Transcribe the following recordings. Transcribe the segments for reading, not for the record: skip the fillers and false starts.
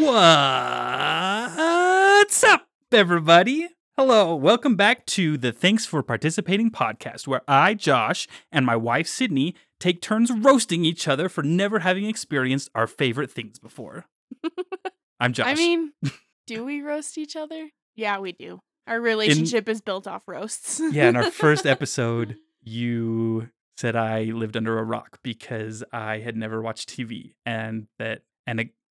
What's up, everybody? Hello, welcome back to the Thanks for Participating podcast, where I, Josh, and my wife, Sydney, take turns roasting each other for never having experienced our favorite things before. I'm Josh. I mean, do we roast each other? Yeah, we do. Our relationship is built off roasts. Yeah, in our first episode, you said I lived under a rock because I had never watched TV, and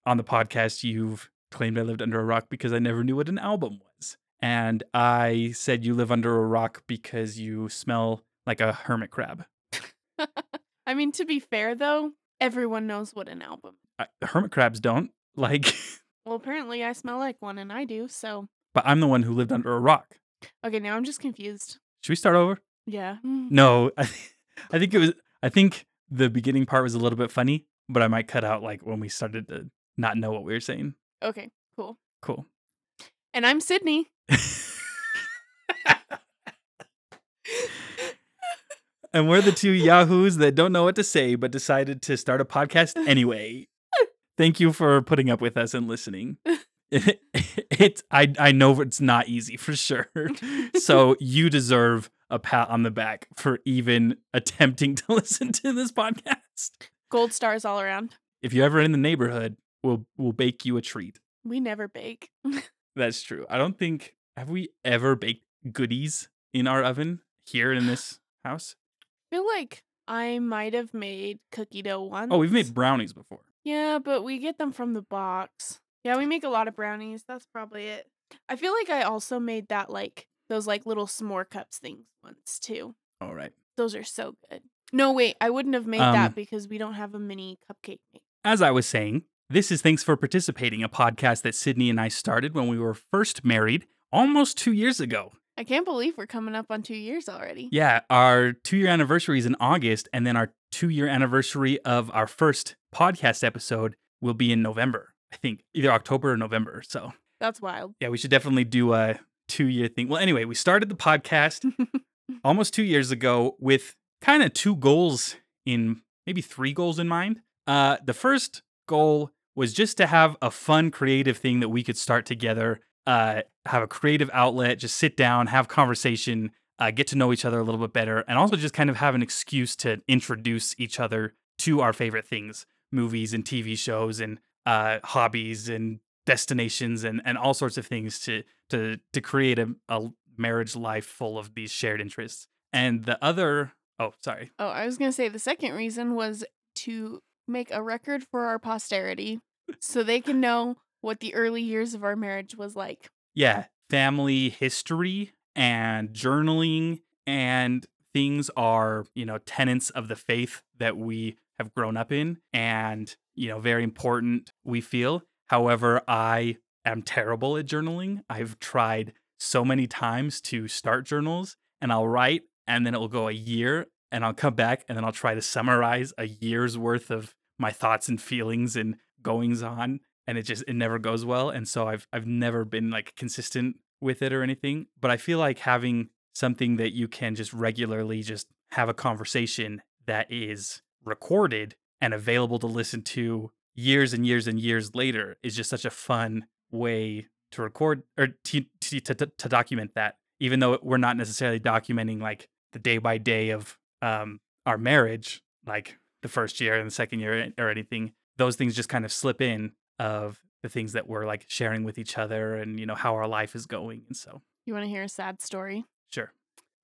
on the podcast, you've claimed I lived under a rock because I never knew what an album was. And I said you live under a rock because you smell like a hermit crab. I mean, to be fair, though, everyone knows what an album is. Hermit crabs don't. Like. Well, apparently I smell like one, and I do, so. But I'm the one who lived under a rock. Okay, now I'm just confused. Should we start over? Yeah. No, I think the beginning part was a little bit funny, but I might cut out like when we started to not know what we were saying. Okay, cool. Cool. And I'm Sydney. And we're the two yahoos that don't know what to say, but decided to start a podcast anyway. Thank you for putting up with us and listening. I know it's not easy for sure. So you deserve a pat on the back for even attempting to listen to this podcast. Gold stars all around. If you're ever in the neighborhood, we'll bake you a treat. We never bake. That's true. I don't think, have we ever baked goodies in our oven here in this house? I feel like I might have made cookie dough once. Oh, we've made brownies before. Yeah, but we get them from the box. Yeah, we make a lot of brownies. That's probably it. I feel like I also made that, like, those, like, little s'more cups things once, too. All right. Those are so good. No, wait, I wouldn't have made that because we don't have a mini cupcake maker. As I was saying, this is Thanks for Participating, a podcast that Sydney and I started when we were first married almost 2 years ago. I can't believe we're coming up on 2 years already. Yeah, our 2 year anniversary is in August, and then our 2 year anniversary of our first podcast episode will be in November, I think, either October or November. So that's wild. Yeah, we should definitely do a 2 year thing. Well, anyway, we started the podcast almost 2 years ago with kind of three goals in mind. The first goal was just to have a fun, creative thing that we could start together, have a creative outlet, just sit down, have conversation, get to know each other a little bit better, and also just kind of have an excuse to introduce each other to our favorite things, movies and TV shows and hobbies and destinations and all sorts of things to create a marriage life full of these shared interests. And the other... Oh, sorry. Oh, I was going to say the second reason was to make a record for our posterity so they can know what the early years of our marriage was like. Yeah, family history and journaling and things are, you know, tenets of the faith that we have grown up in and, you know, very important, we feel. However, I am terrible at journaling. I've tried so many times to start journals and I'll write and then it will go a year and I'll come back and then I'll try to summarize a year's worth of my thoughts and feelings and goings on. And it never goes well. And so I've never been like consistent with it or anything. But I feel like having something that you can just regularly just have a conversation that is recorded and available to listen to years and years and years later is just such a fun way to record or to document that. Even though we're not necessarily documenting like the day by day of our marriage, like the first year and the second year or anything, those things just kind of slip in of the things that we're like sharing with each other and, you know, how our life is going. And so. You want to hear a sad story? Sure.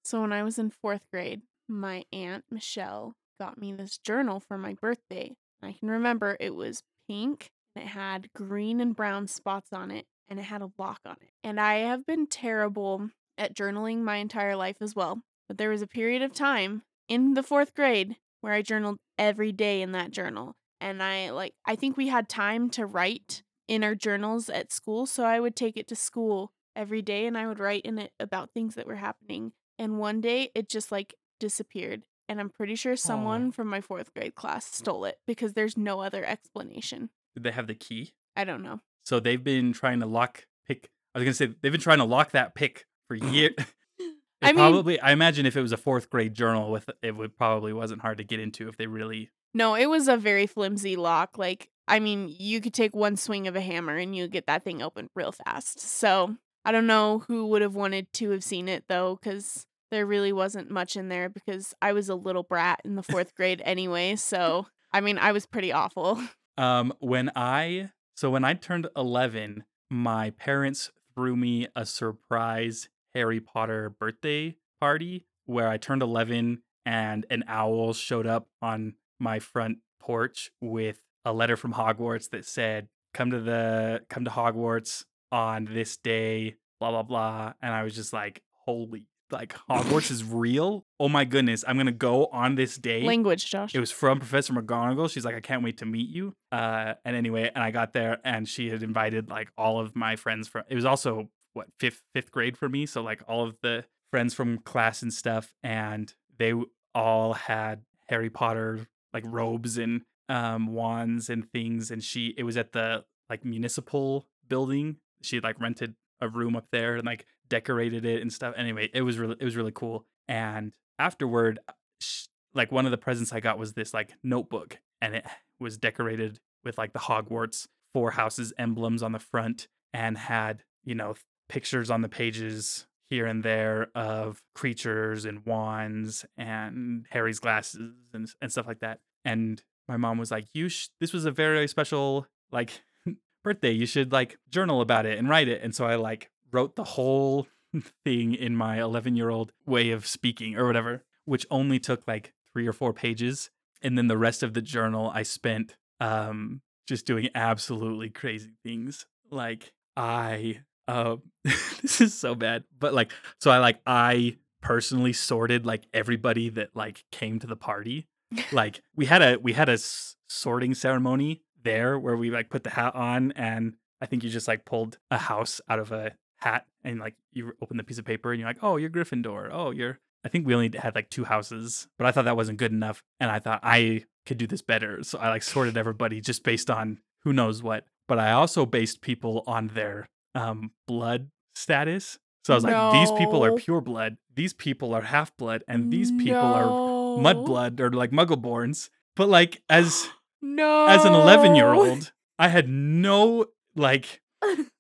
So when I was in fourth grade, my Aunt Michelle got me this journal for my birthday. I can remember it was pink and it had green and brown spots on it and it had a lock on it. And I have been terrible at journaling my entire life as well. But there was a period of time in the fourth grade where I journaled every day in that journal. And I think we had time to write in our journals at school. So I would take it to school every day and I would write in it about things that were happening. And one day it just like disappeared. And I'm pretty sure someone from my fourth grade class stole it because there's no other explanation. Did they have the key? I don't know. So they've been trying to lock that pick for years. I imagine if it was a fourth grade journal, it would probably wasn't hard to get into if they really No, it was a very flimsy lock. Like, I mean, you could take one swing of a hammer and you get that thing open real fast. So I don't know who would have wanted to have seen it, though, because there really wasn't much in there because I was a little brat in the fourth grade anyway. So, I mean, I was pretty awful. When I turned 11, my parents threw me a surprise Harry Potter birthday party where I turned 11 and an owl showed up on my front porch with a letter from Hogwarts that said, come to Hogwarts on this day, blah, blah, blah. And I was just like, holy, like Hogwarts is real. Oh my goodness. I'm going to go on this day. Language, Josh. It was from Professor McGonagall. She's like, I can't wait to meet you. And anyway, and I got there and she had invited like all of my friends from, it was also what, fifth grade for me. So like all of the friends from class and stuff. And they all had Harry Potter like robes and wands and things. And it was at the like municipal building. She like rented a room up there and like decorated it and stuff. Anyway, it was really cool. And afterward, like one of the presents I got was this like notebook, and it was decorated with like the Hogwarts Four Houses emblems on the front and had, you know, pictures on the pages here and there of creatures and wands and Harry's glasses and stuff like that. And my mom was like, this was a very special like birthday. You should like journal about it and write it. And so I like wrote the whole thing in my 11-year-old way of speaking or whatever, which only took like 3 or 4 pages. And then the rest of the journal I spent just doing absolutely crazy things. Like this is so bad. But like, so I personally sorted like everybody that like came to the party. Like we had a sorting ceremony there where we like put the hat on, and I think you just like pulled a house out of a hat and like you open the piece of paper and you're like, oh, you're Gryffindor. Oh, I think we only had like 2 houses, but I thought that wasn't good enough. And I thought I could do this better. So I like sorted everybody just based on who knows what. But I also based people on their blood status. So I was like, these people are pure blood. These people are half blood. And these people are mudblood or like muggleborns. But like as an 11-year-old, I had no like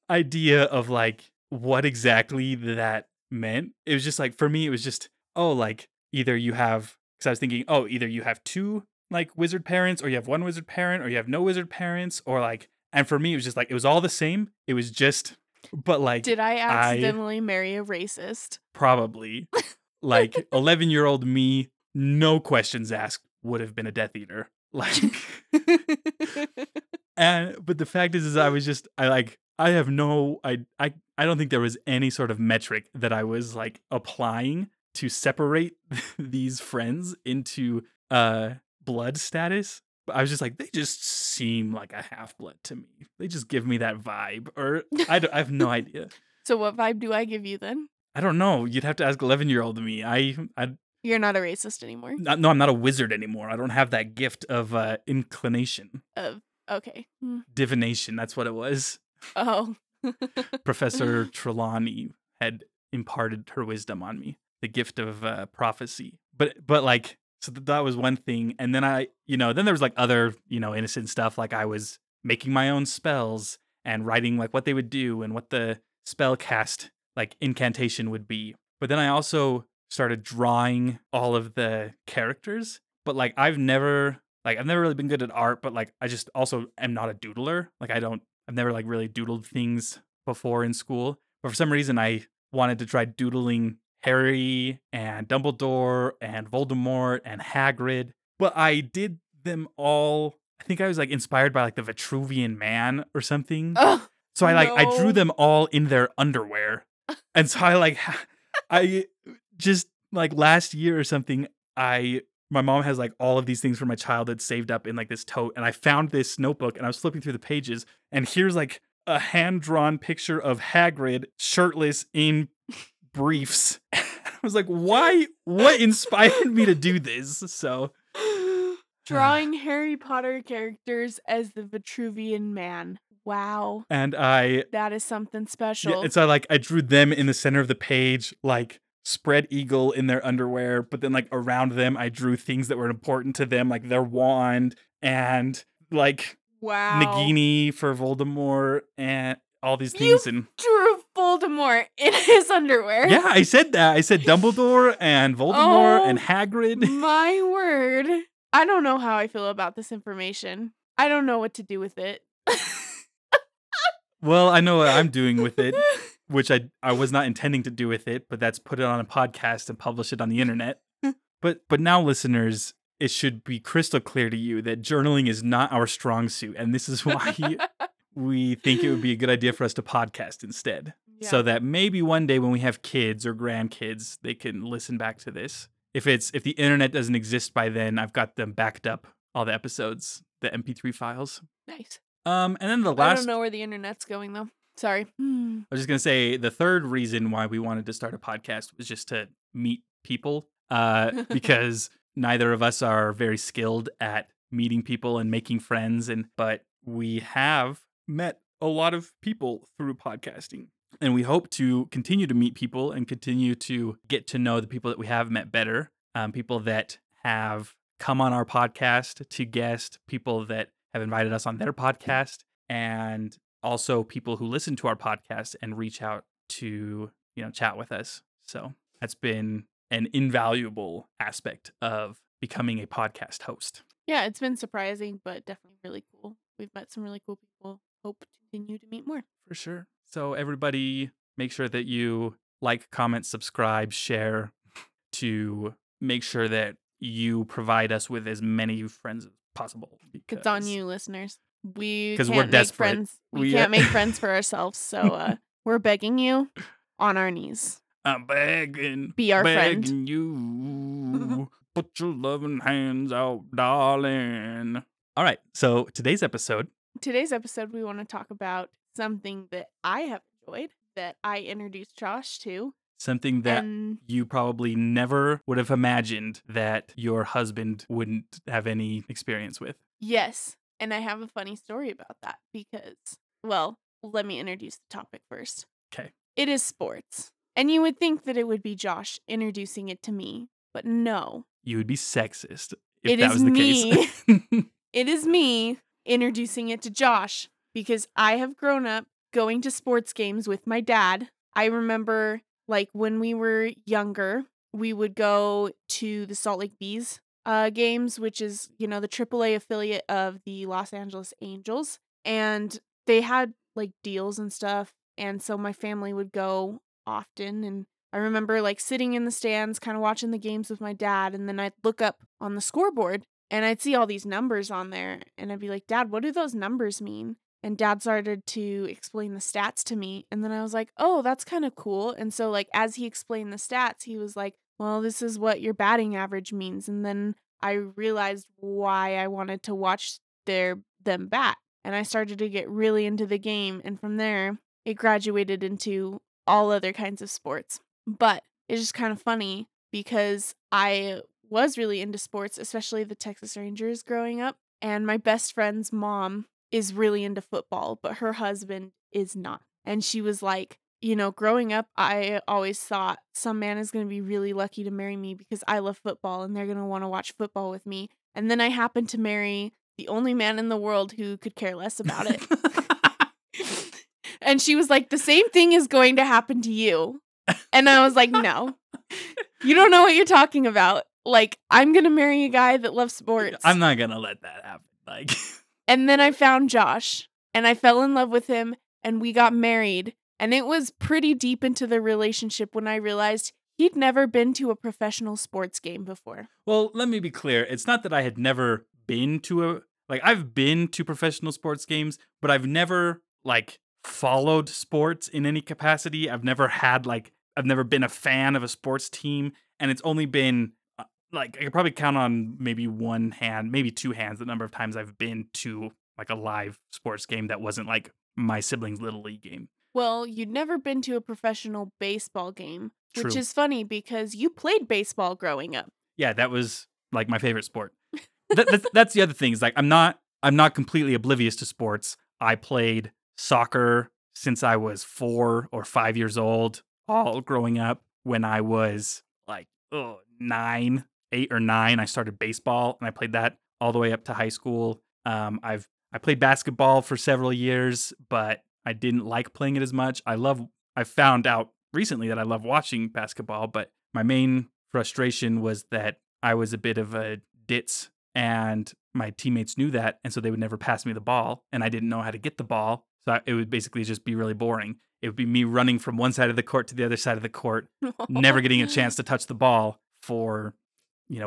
idea of like what exactly that meant. It was just like, for me, it was just, oh, like either you have 2 like wizard parents, or you have 1 wizard parent, or you have no wizard parents, or like, and for me, it was just like, it was all the same. It was just, but like, did I accidentally marry a racist? Probably. Like 11-year-old me, no questions asked, would have been a Death Eater. Like, but the fact is I was just, I don't think there was any sort of metric that I was like applying to separate these friends into blood status. But I was just like, they just seem like a half blood to me. They just give me that vibe, or I have no idea. So what vibe do I give you then? I don't know. You'd have to ask 11-year-old me. You're not a racist anymore. No, I'm not a wizard anymore. I don't have that gift of inclination. Okay. Divination. That's what it was. Oh. Professor Trelawney had imparted her wisdom on me, the gift of prophecy. But like, so that was one thing. And then then there was like other, you know, innocent stuff. Like I was making my own spells and writing like what they would do and what the spell cast like incantation would be. But then I also started drawing all of the characters. But like, I've never really been good at art, but like, I just also am not a doodler. Like I've never like really doodled things before in school, but for some reason I wanted to try doodling Harry and Dumbledore and Voldemort and Hagrid. But I did them all. I think I was like inspired by like the Vitruvian Man or something. Oh, so I drew them all in their underwear. And so I like, I just like last year or something, my mom has like all of these things from my childhood saved up in like this tote. And I found this notebook and I was flipping through the pages, and here's like a hand-drawn picture of Hagrid shirtless in briefs. I was like, why? What inspired me to do this? So drawing Harry Potter characters as the Vitruvian Man. Wow. And that is something special. Yeah, and so I drew them in the center of the page, like spread eagle in their underwear, but then like around them I drew things that were important to them, like their wand and like Nagini for Voldemort and all these things. You drew Voldemort in his underwear. Yeah, I said that. I said Dumbledore and Voldemort and Hagrid. My word. I don't know how I feel about this information. I don't know what to do with it. Well, I know what I'm doing with it, which I was not intending to do with it, but that's put it on a podcast and publish it on the internet. But now, listeners, it should be crystal clear to you that journaling is not our strong suit, and this is why we think it would be a good idea for us to podcast instead, so that maybe one day when we have kids or grandkids, they can listen back to this. If the internet doesn't exist by then, I've got them backed up, all the episodes, the MP3 files. Nice. And then the last... I don't know where the internet's going, though. Sorry. I was just going to say the third reason why we wanted to start a podcast was just to meet people, because neither of us are very skilled at meeting people and making friends, but we have met a lot of people through podcasting, and we hope to continue to meet people and continue to get to know the people that we have met better, people that have come on our podcast to guest, people that have invited us on their podcast, and also people who listen to our podcast and reach out to, chat with us. So that's been an invaluable aspect of becoming a podcast host. Yeah, it's been surprising, but definitely really cool. We've met some really cool people. Hope to continue to meet more. For sure. So everybody, make sure that you like, comment, subscribe, share to make sure that you provide us with as many friends as possible. It's on you, listeners. We're desperate. We can't make friends for ourselves, so we're begging you on our knees. I'm begging. Be our friend. You put your loving hands out, darling. All right. So today's episode, we want to talk about something that I have enjoyed that I introduced Josh to. Something that you probably never would have imagined that your husband wouldn't have any experience with. Yes. And I have a funny story about that because, well, let me introduce the topic first. Okay. It is sports. And you would think that it would be Josh introducing it to me, but no. You would be sexist if that was the case. It is me introducing it to Josh because I have grown up going to sports games with my dad. I remember, like, when we were younger, we would go to the Salt Lake Bees games, which is, the AAA affiliate of the Los Angeles Angels. And they had like deals and stuff. And so my family would go often. And I remember like sitting in the stands, kind of watching the games with my dad. And then I'd look up on the scoreboard and I'd see all these numbers on there. And I'd be like, Dad, what do those numbers mean? And Dad started to explain the stats to me. And then I was like, oh, that's kind of cool. And so like, as he explained the stats, he was like, well, this is what your batting average means. And then I realized why I wanted to watch them bat. And I started to get really into the game. And from there, it graduated into all other kinds of sports. But it's just kind of funny because I was really into sports, especially the Texas Rangers growing up. And my best friend's mom is really into football, but her husband is not. And she was like, growing up, I always thought some man is going to be really lucky to marry me because I love football and they're going to want to watch football with me. And then I happened to marry the only man in the world who could care less about it. And she was like, the same thing is going to happen to you. And I was like, no, you don't know what you're talking about. Like, I'm going to marry a guy that loves sports. I'm not going to let that happen. And then I found Josh and I fell in love with him and we got married. And it was pretty deep into the relationship when I realized he'd never been to a professional sports game before. Well, let me be clear. It's not that I had never been to I've been to professional sports games, but I've never, followed sports in any capacity. I've never had, I've never been a fan of a sports team. And it's only been, I could probably count on maybe one hand, maybe two hands, the number of times I've been to, a live sports game that wasn't, my siblings' Little League game. Well, you'd never been to a professional baseball game, which is funny because you played baseball growing up. Yeah, that was my favorite sport. That's the other thing is I'm not completely oblivious to sports. I played soccer since I was 4 or 5 years old, all growing up. when I was like 8 or 9. I started baseball, and I played that all the way up to high school. I played basketball for several years, but I didn't like playing it as much. I found out recently that I love watching basketball, but my main frustration was that I was a bit of a ditz, and my teammates knew that, and so they would never pass me the ball, and I didn't know how to get the ball, so it would basically just be really boring. It would be me running from one side of the court to the other side of the court, never getting a chance to touch the ball for,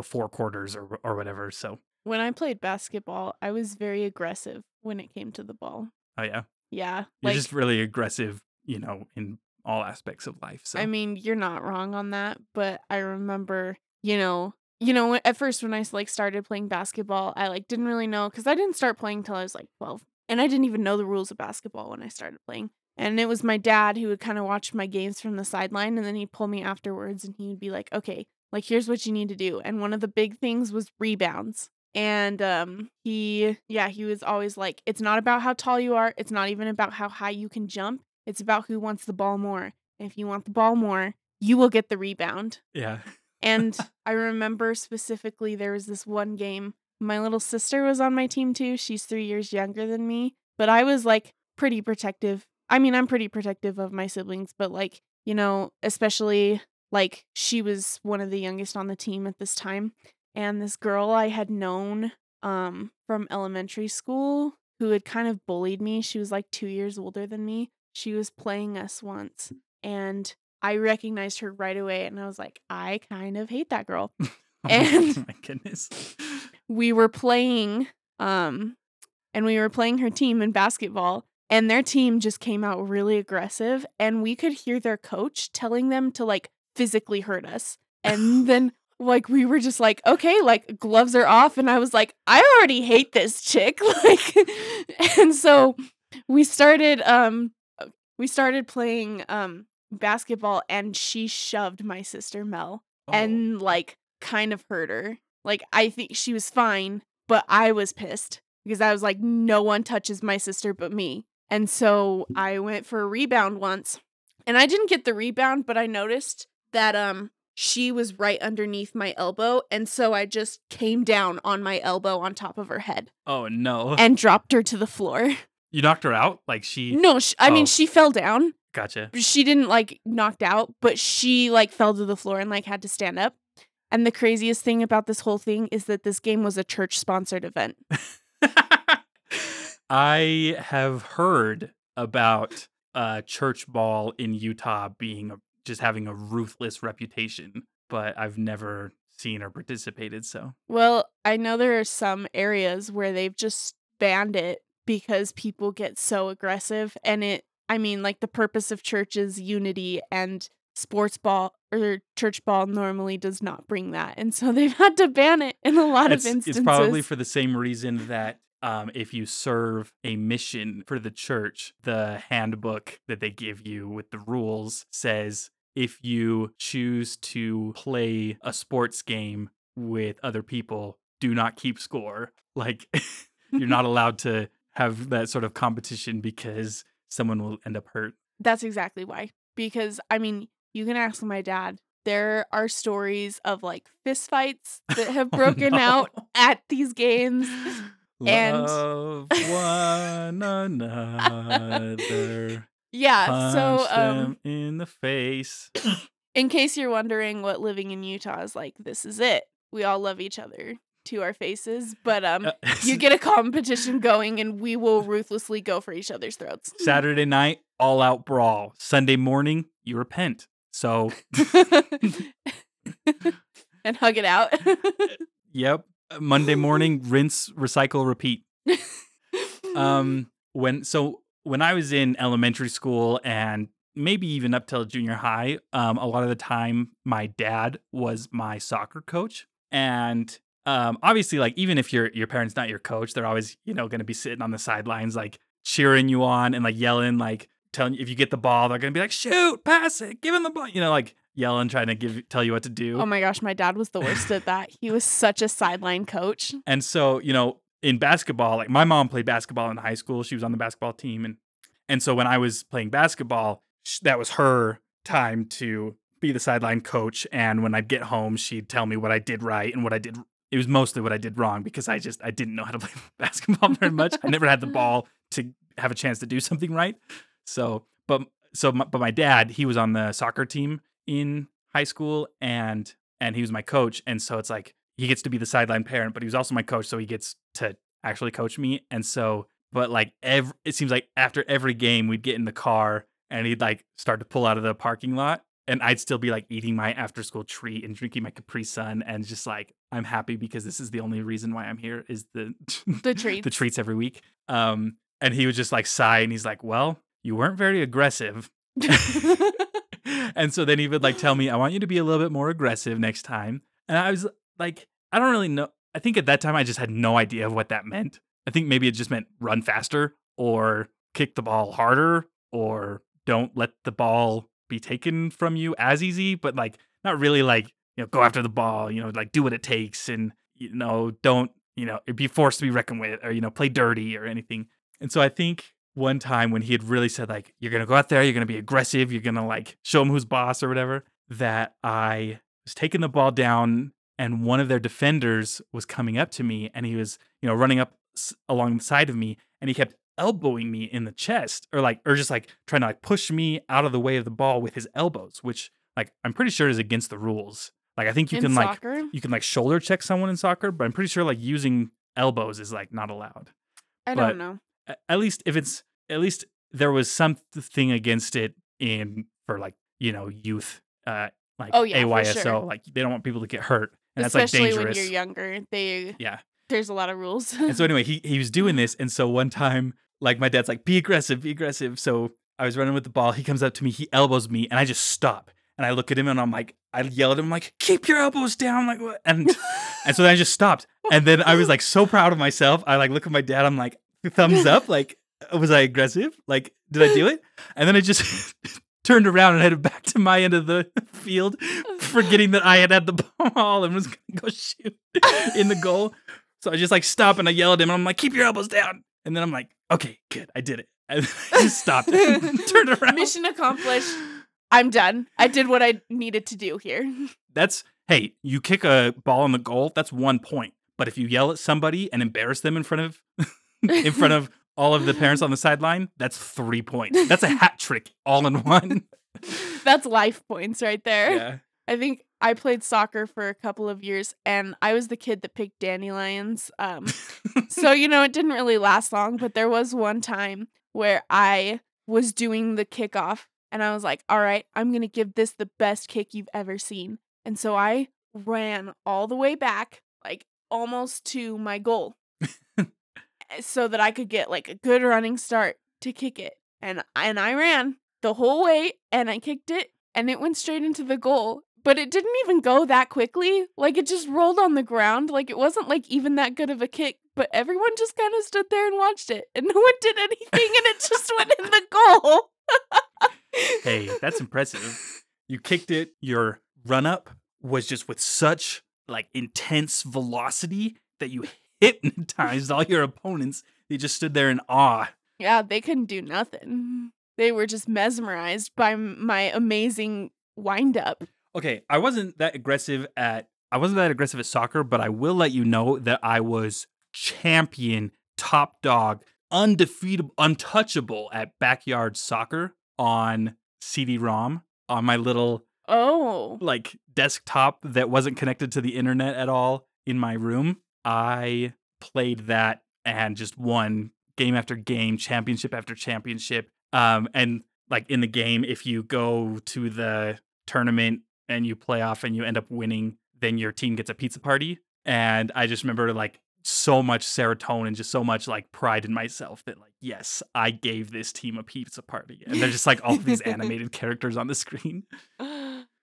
4 quarters or whatever, so. When I played basketball, I was very aggressive when it came to the ball. Oh, yeah? Yeah. You're just really aggressive, in all aspects of life. So. I mean, you're not wrong on that, but I remember, at first when I started playing basketball, I didn't really know, because I didn't start playing till I was 12, and I didn't even know the rules of basketball when I started playing. And it was my dad who would kind of watch my games from the sideline, and then he'd pull me afterwards, and he would be like, okay, here's what you need to do. And one of the big things was rebounds. And he was always like, it's not about how tall you are. It's not even about how high you can jump. It's about who wants the ball more. And if you want the ball more, you will get the rebound. Yeah. And I remember specifically there was this one game. My little sister was on my team too. She's 3 years younger than me. But I was pretty protective. I mean, I'm pretty protective of my siblings. But especially she was one of the youngest on the team at this time. And this girl I had known from elementary school who had kind of bullied me. She was 2 years older than me. She was playing us once, and I recognized her right away, and I was like, I kind of hate that girl. And my goodness. We were playing her team in basketball, and their team just came out really aggressive, and we could hear their coach telling them to physically hurt us. And then we were just okay, gloves are off. And I was like, I already hate this chick. And so we started playing basketball, and she shoved my sister Mel and kind of hurt her. I think she was fine, but I was pissed because I was like, no one touches my sister but me. And so I went for a rebound once, and I didn't get the rebound, but I noticed that, she was right underneath my elbow, and so I just came down on my elbow on top of her head. Oh, no. And dropped her to the floor. You knocked her out? She fell down. Gotcha. She didn't, knocked out, but she, fell to the floor and, had to stand up. And the craziest thing about this whole thing is that this game was a church-sponsored event. I have heard about church ball in Utah being just having a ruthless reputation, but I've never seen or participated, so. Well, I know there are some areas where they've just banned it because people get so aggressive, and the purpose of church is unity, and sports ball or church ball normally does not bring that, and so they've had to ban it in a lot of instances. It's probably for the same reason that if you serve a mission for the church, the handbook that they give you with the rules says if you choose to play a sports game with other people, do not keep score. You're not allowed to have that sort of competition because someone will end up hurt. That's exactly why. Because, you can ask my dad. There are stories of, fistfights that have broken out at these games. Love one another. Yeah, punch them in the face. In case you're wondering what living in Utah is like, this is it. We all love each other to our faces, but you get a competition going, and we will ruthlessly go for each other's throats. Saturday night, all out brawl. Sunday morning, you repent. So and hug it out. Yep. Monday morning, rinse, recycle, repeat. When I was in elementary school and maybe even up till junior high, a lot of the time my dad was my soccer coach, and obviously, even if your parents not your coach, they're always going to be sitting on the sidelines cheering you on and yelling, telling you if you get the ball, they're going to be like, shoot, pass it, give him the ball, yelling, trying to tell you what to do. Oh my gosh, my dad was the worst at that. He was such a sideline coach. And so, in basketball, my mom played basketball in high school. She was on the basketball team. And so when I was playing basketball, that was her time to be the sideline coach, and when I'd get home, she'd tell me what I did right and what I did. It was mostly what I did wrong, because I didn't know how to play basketball very much. I never had the ball to have a chance to do something right. But my dad, he was on the soccer team in high school, and he was my coach. And so it's like, he gets to be the sideline parent, but he was also my coach. So he gets to actually coach me. And so, but like it seems like after every game we'd get in the car and he'd like start to pull out of the parking lot, and I'd still be like eating my after school treat and drinking my Capri Sun, and just like, I'm happy because this is the only reason why I'm here is the treats. The treats every week. And he would just like sigh, and he's like, well, you weren't very aggressive. And so then he would like tell me, I want you to be a little bit more aggressive next time. And I was like, I don't really know. I think at that time I just had no idea of what that meant. I think maybe it just meant run faster or kick the ball harder or don't let the ball be taken from you as easy, but like not really like, you know, go after the ball, you know, like do what it takes, and, you know, don't, you know, be forced to be reckoned with, or, you know, play dirty or anything. And so I think one time when he had really said like, you're going to go out there, you're going to be aggressive, you're going to like show him who's boss or whatever, that I was taking the ball down and one of their defenders was coming up to me, and he was, you know, running up along the side of me, and he kept elbowing me in the chest, or just like trying to like push me out of the way of the ball with his elbows, which like I'm pretty sure is against the rules. Like I think you can shoulder check someone in soccer, but I'm pretty sure like using elbows is like not allowed. I don't know. At least there was something against it for like, you know, youth, AYSO. Sure. Like they don't want people to get hurt. And especially that's like dangerous. When you're younger, there's a lot of rules. And so anyway, he was doing this. And so one time, like my dad's like, be aggressive. So I was running with the ball. He comes up to me, he elbows me, and I just stop. And I look at him and I'm like, I yell at him like, keep your elbows down. Like, what? And so then I just stopped. And then I was like so proud of myself. I like look at my dad. I'm like, thumbs up. Like, was I aggressive? Like, did I do it? And then I just turned around and headed back to my end of the field, forgetting that I had the ball and was going to go shoot in the goal. So I just like stop and I yell at him and I'm like, keep your elbows down. And then I'm like, okay, good. I did it. I just stopped and turned around. Mission accomplished. I'm done. I did what I needed to do here. Hey, you kick a ball in the goal. That's 1 point. But if you yell at somebody and embarrass them in front of all of the parents on the sideline, that's 3 points. That's a hat trick all in one. That's life points right there. Yeah. I think I played soccer for a couple of years, and I was the kid that picked dandelions. So, you know, it didn't really last long, but there was one time where I was doing the kickoff, and I was like, all right, I'm going to give this the best kick you've ever seen. And so I ran all the way back, like almost to my goal, so that I could get like a good running start to kick it. And I ran the whole way, and I kicked it, and it went straight into the goal. But it didn't even go that quickly. Like, it just rolled on the ground. Like, it wasn't like even that good of a kick, but everyone just kind of stood there and watched it, and no one did anything, and it just went in the goal. Hey, that's impressive. You kicked it. Your run up was just with such like intense velocity that you hypnotized all your opponents. They just stood there in awe. Yeah, they couldn't do nothing. They were just mesmerized by my amazing wind up. Okay, I wasn't that aggressive at soccer, but I will let you know that I was champion, top dog, undefeatable, untouchable at backyard soccer on CD-ROM on my little like desktop that wasn't connected to the internet at all in my room. I played that and just won game after game, championship after championship. And like in the game, if you go to the tournament and you play off and you end up winning, then your team gets a pizza party. And I just remember like so much serotonin, just so much like pride in myself that like, yes, I gave this team a pizza party. And they're just like all these animated characters on the screen.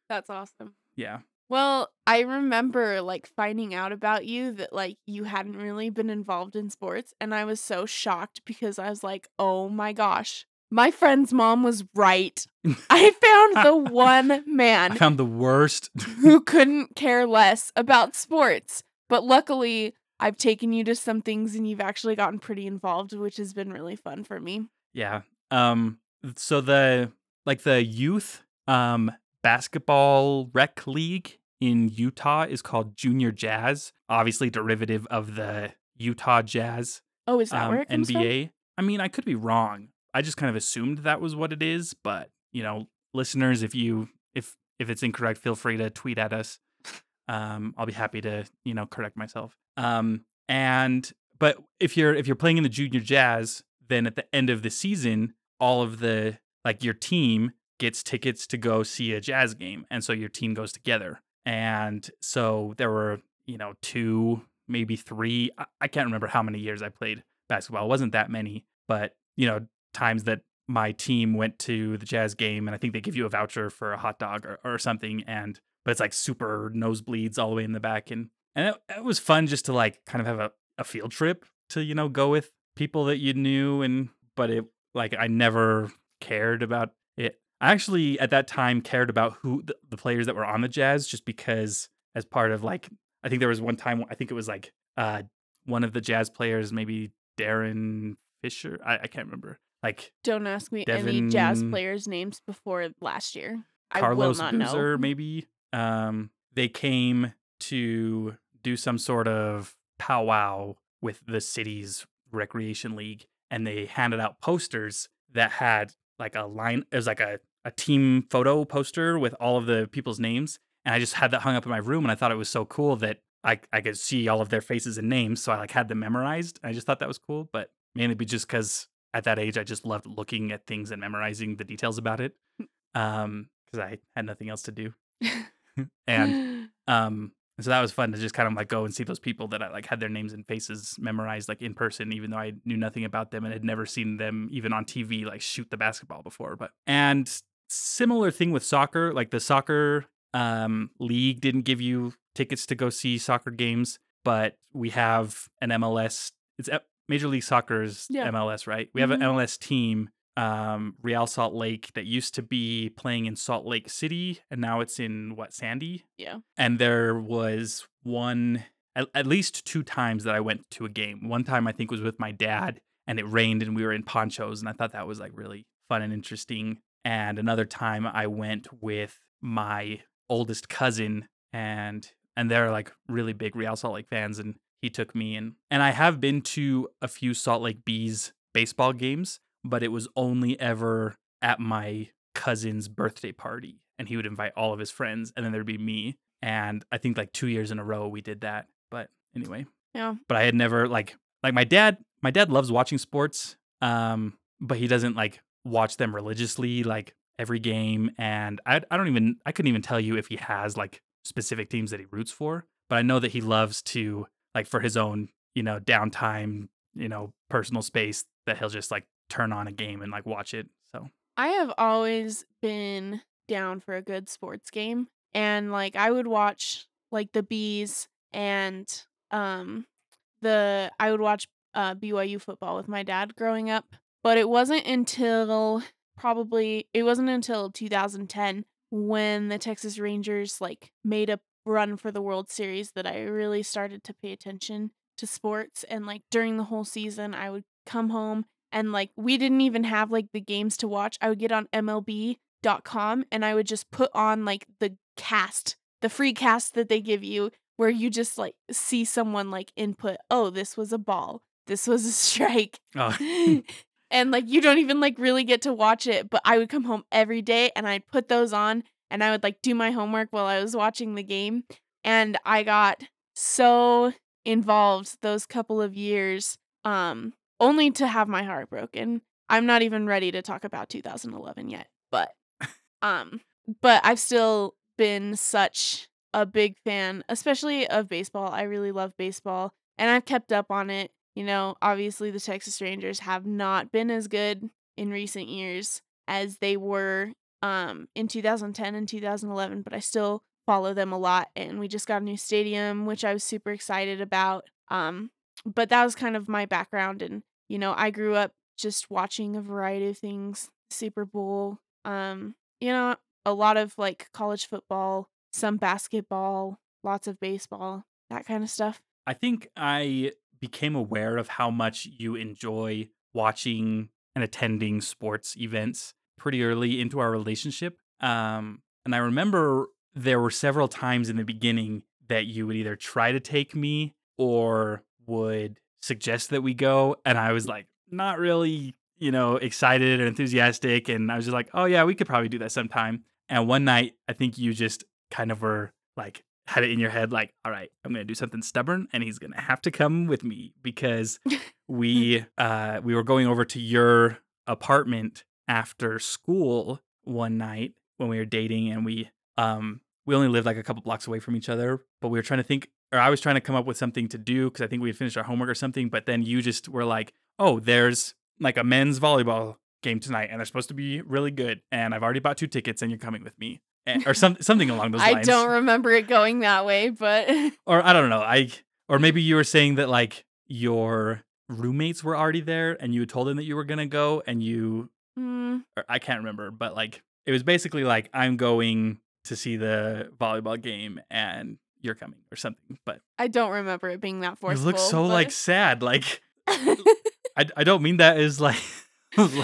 That's awesome. Yeah. Well, I remember like finding out about you that like you hadn't really been involved in sports. And I was so shocked because I was like, oh my gosh. My friend's mom was right. I found the one man. I found the worst. Who couldn't care less about sports. But luckily, I've taken you to some things and you've actually gotten pretty involved, which has been really fun for me. Yeah. So the youth basketball rec league in Utah is called Junior Jazz, obviously derivative of the Utah Jazz. Oh, is that where it comes NBA? From? I mean, I could be wrong. I just kind of assumed that was what it is, but you know, listeners, if it's incorrect, feel free to tweet at us. I'll be happy to, you know, correct myself. But if you're playing in the Junior Jazz, then at the end of the season, all of the like your team gets tickets to go see a Jazz game, and so your team goes together. And so there were, you know, 2, maybe 3. I can't remember how many years I played basketball. It wasn't that many, but you know, times that my team went to the Jazz game, and I think they give you a voucher for a hot dog or something. And but it's like super nosebleeds all the way in the back, and it was fun just to like kind of have a field trip to, you know, go with people that you knew. And but it like I never cared about it. I actually at that time cared about who the players that were on the Jazz, just because as part of like I think there was one time I think it was like one of the Jazz players, maybe Darren Fisher. I can't remember. Like, don't ask me Devin, any Jazz players' names before last year. Carlos I will not Boozer, know. Maybe. They came to do some sort of powwow with the city's recreation league, and they handed out posters that had like a line. It was like a team photo poster with all of the people's names, and I just had that hung up in my room, and I thought it was so cool that I could see all of their faces and names, so I like had them memorized. I just thought that was cool, but mainly just because at that age, I just loved looking at things and memorizing the details about it because I had nothing else to do. And so that was fun to just kind of like go and see those people that I like had their names and faces memorized like in person, even though I knew nothing about them and had never seen them even on TV like shoot the basketball before. And similar thing with soccer, like the soccer league didn't give you tickets to go see soccer games, but we have an MLS. It's Major League Soccer's MLS, right? We have an MLS team, Real Salt Lake, that used to be playing in Salt Lake City, and now it's in, Sandy? Yeah. And there was one, at least 2 times that I went to a game. One time I think was with my dad, and it rained, and we were in ponchos, and I thought that was like really fun and interesting. And another time I went with my oldest cousin, and they're like really big Real Salt Lake fans, and he took me in, and I have been to a few Salt Lake Bees baseball games, but it was only ever at my cousin's birthday party, and he would invite all of his friends, and then there'd be me. And I think like 2 years in a row we did that. But anyway, yeah. But I had never like my dad loves watching sports, but he doesn't like watch them religiously like every game. And I couldn't even tell you if he has like specific teams that he roots for, but I know that he loves to. Like for his own, you know, downtime, you know, personal space that he'll just like turn on a game and like watch it. So I have always been down for a good sports game, and like I would watch like the Bees and I would watch BYU football with my dad growing up, but it wasn't until 2010 when the Texas Rangers like made a run for the World Series that I really started to pay attention to sports. And like during the whole season I would come home and like we didn't even have like the games to watch. I would get on MLB.com and I would just put on like the free cast that they give you, where you just like see someone like input, oh, this was a ball, this was a strike. Oh. And like you don't even like really get to watch it, but I would come home every day and I'd put those on. And I would like do my homework while I was watching the game. And I got so involved those couple of years, only to have my heart broken. I'm not even ready to talk about 2011 yet, but I've still been such a big fan, especially of baseball. I really love baseball, and I've kept up on it. You know, obviously the Texas Rangers have not been as good in recent years as they were in 2010 and 2011, but I still follow them a lot, and we just got a new stadium, which I was super excited about. But that was kind of my background, and you know, I grew up just watching a variety of things, Super Bowl, you know, a lot of like college football, some basketball, lots of baseball, that kind of stuff. I think I became aware of how much you enjoy watching and attending sports events pretty early into our relationship. And I remember there were several times in the beginning that you would either try to take me or would suggest that we go. And I was like, not really, you know, excited and enthusiastic. And I was just like, oh yeah, we could probably do that sometime. And one night, I think you just kind of were like, had it in your head, like, all right, I'm going to do something stubborn and he's going to have to come with me, because we were going over to your apartment after school one night when we were dating, and we only lived like a couple blocks away from each other, but we were trying to think, or I was trying to come up with something to do because I think we had finished our homework or something. But then you just were like, oh, there's like a men's volleyball game tonight and they're supposed to be really good. And I've already bought 2 tickets and you're coming with me. Or something along those lines. I don't remember it going that way, but... Or I don't know. Or maybe you were saying that like your roommates were already there and you had told them that you were going to go and you... Or I can't remember, but like it was basically like, I'm going to see the volleyball game and you're coming or something. But I don't remember it being that forceful. You look so like sad. Like I don't mean that as like...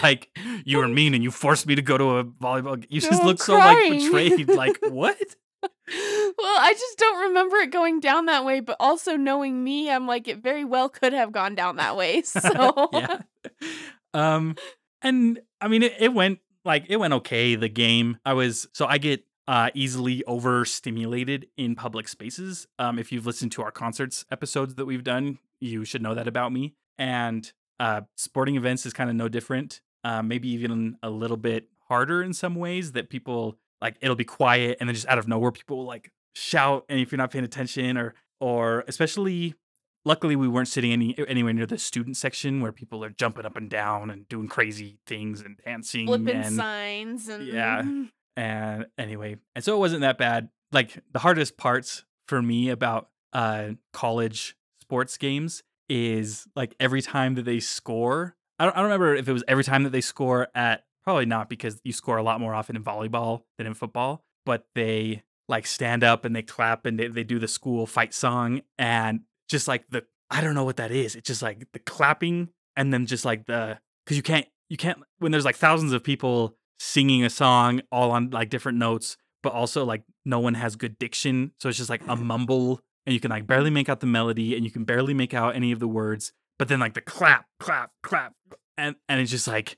like you were mean and you forced me to go to a volleyball game. You just look so like betrayed. Like what? Well, I just don't remember it going down that way, but also knowing me, I'm like, it very well could have gone down that way. So yeah. And I mean it went okay, the game. I get easily overstimulated in public spaces. If you've listened to our concerts episodes that we've done, you should know that about me. And sporting events is kind of no different, maybe even a little bit harder in some ways, that people like, it'll be quiet and then just out of nowhere people will like shout, and if you're not paying attention or especially, luckily we weren't sitting anywhere near the student section where people are jumping up and down and doing crazy things and dancing, flipping signs and yeah. And anyway, and so it wasn't that bad. Like the hardest parts for me about college sports games is like every time that they score. I don't remember if it was every time that they score at, probably not, because you score a lot more often in volleyball than in football, but they like stand up and they clap and they do the school fight song, and just like I don't know what that is. It's just like the clapping and then just like because you can't, when there's like thousands of people singing a song all on like different notes, but also like no one has good diction. So it's just like a mumble. And you can like barely make out the melody and you can barely make out any of the words. But then like the clap, clap, clap. And it's just like,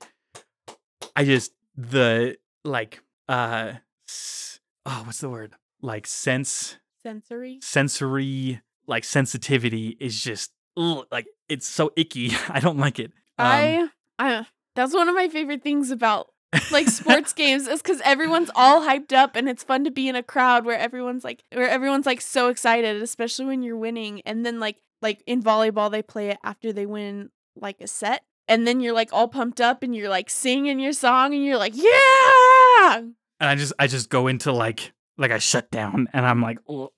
what's the word? Like sensory, like sensitivity is just like, it's so icky. I don't like it. That's one of my favorite things about like sports games is because everyone's all hyped up and it's fun to be in a crowd where everyone's like so excited, especially when you're winning. And then like in volleyball, they play it after they win like a set. And then you're like all pumped up and you're like singing your song and you're like, yeah. And I just go into like I shut down and I'm like, oh.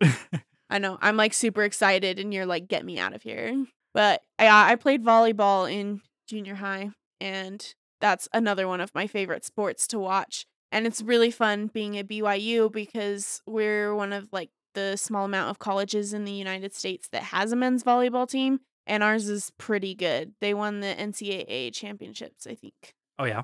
I know, I'm like super excited and you're like, get me out of here. But I played volleyball in junior high, and that's another one of my favorite sports to watch. And it's really fun being at BYU because we're one of like the small amount of colleges in the United States that has a men's volleyball team. And ours is pretty good. They won the NCAA championships, I think. Oh, yeah.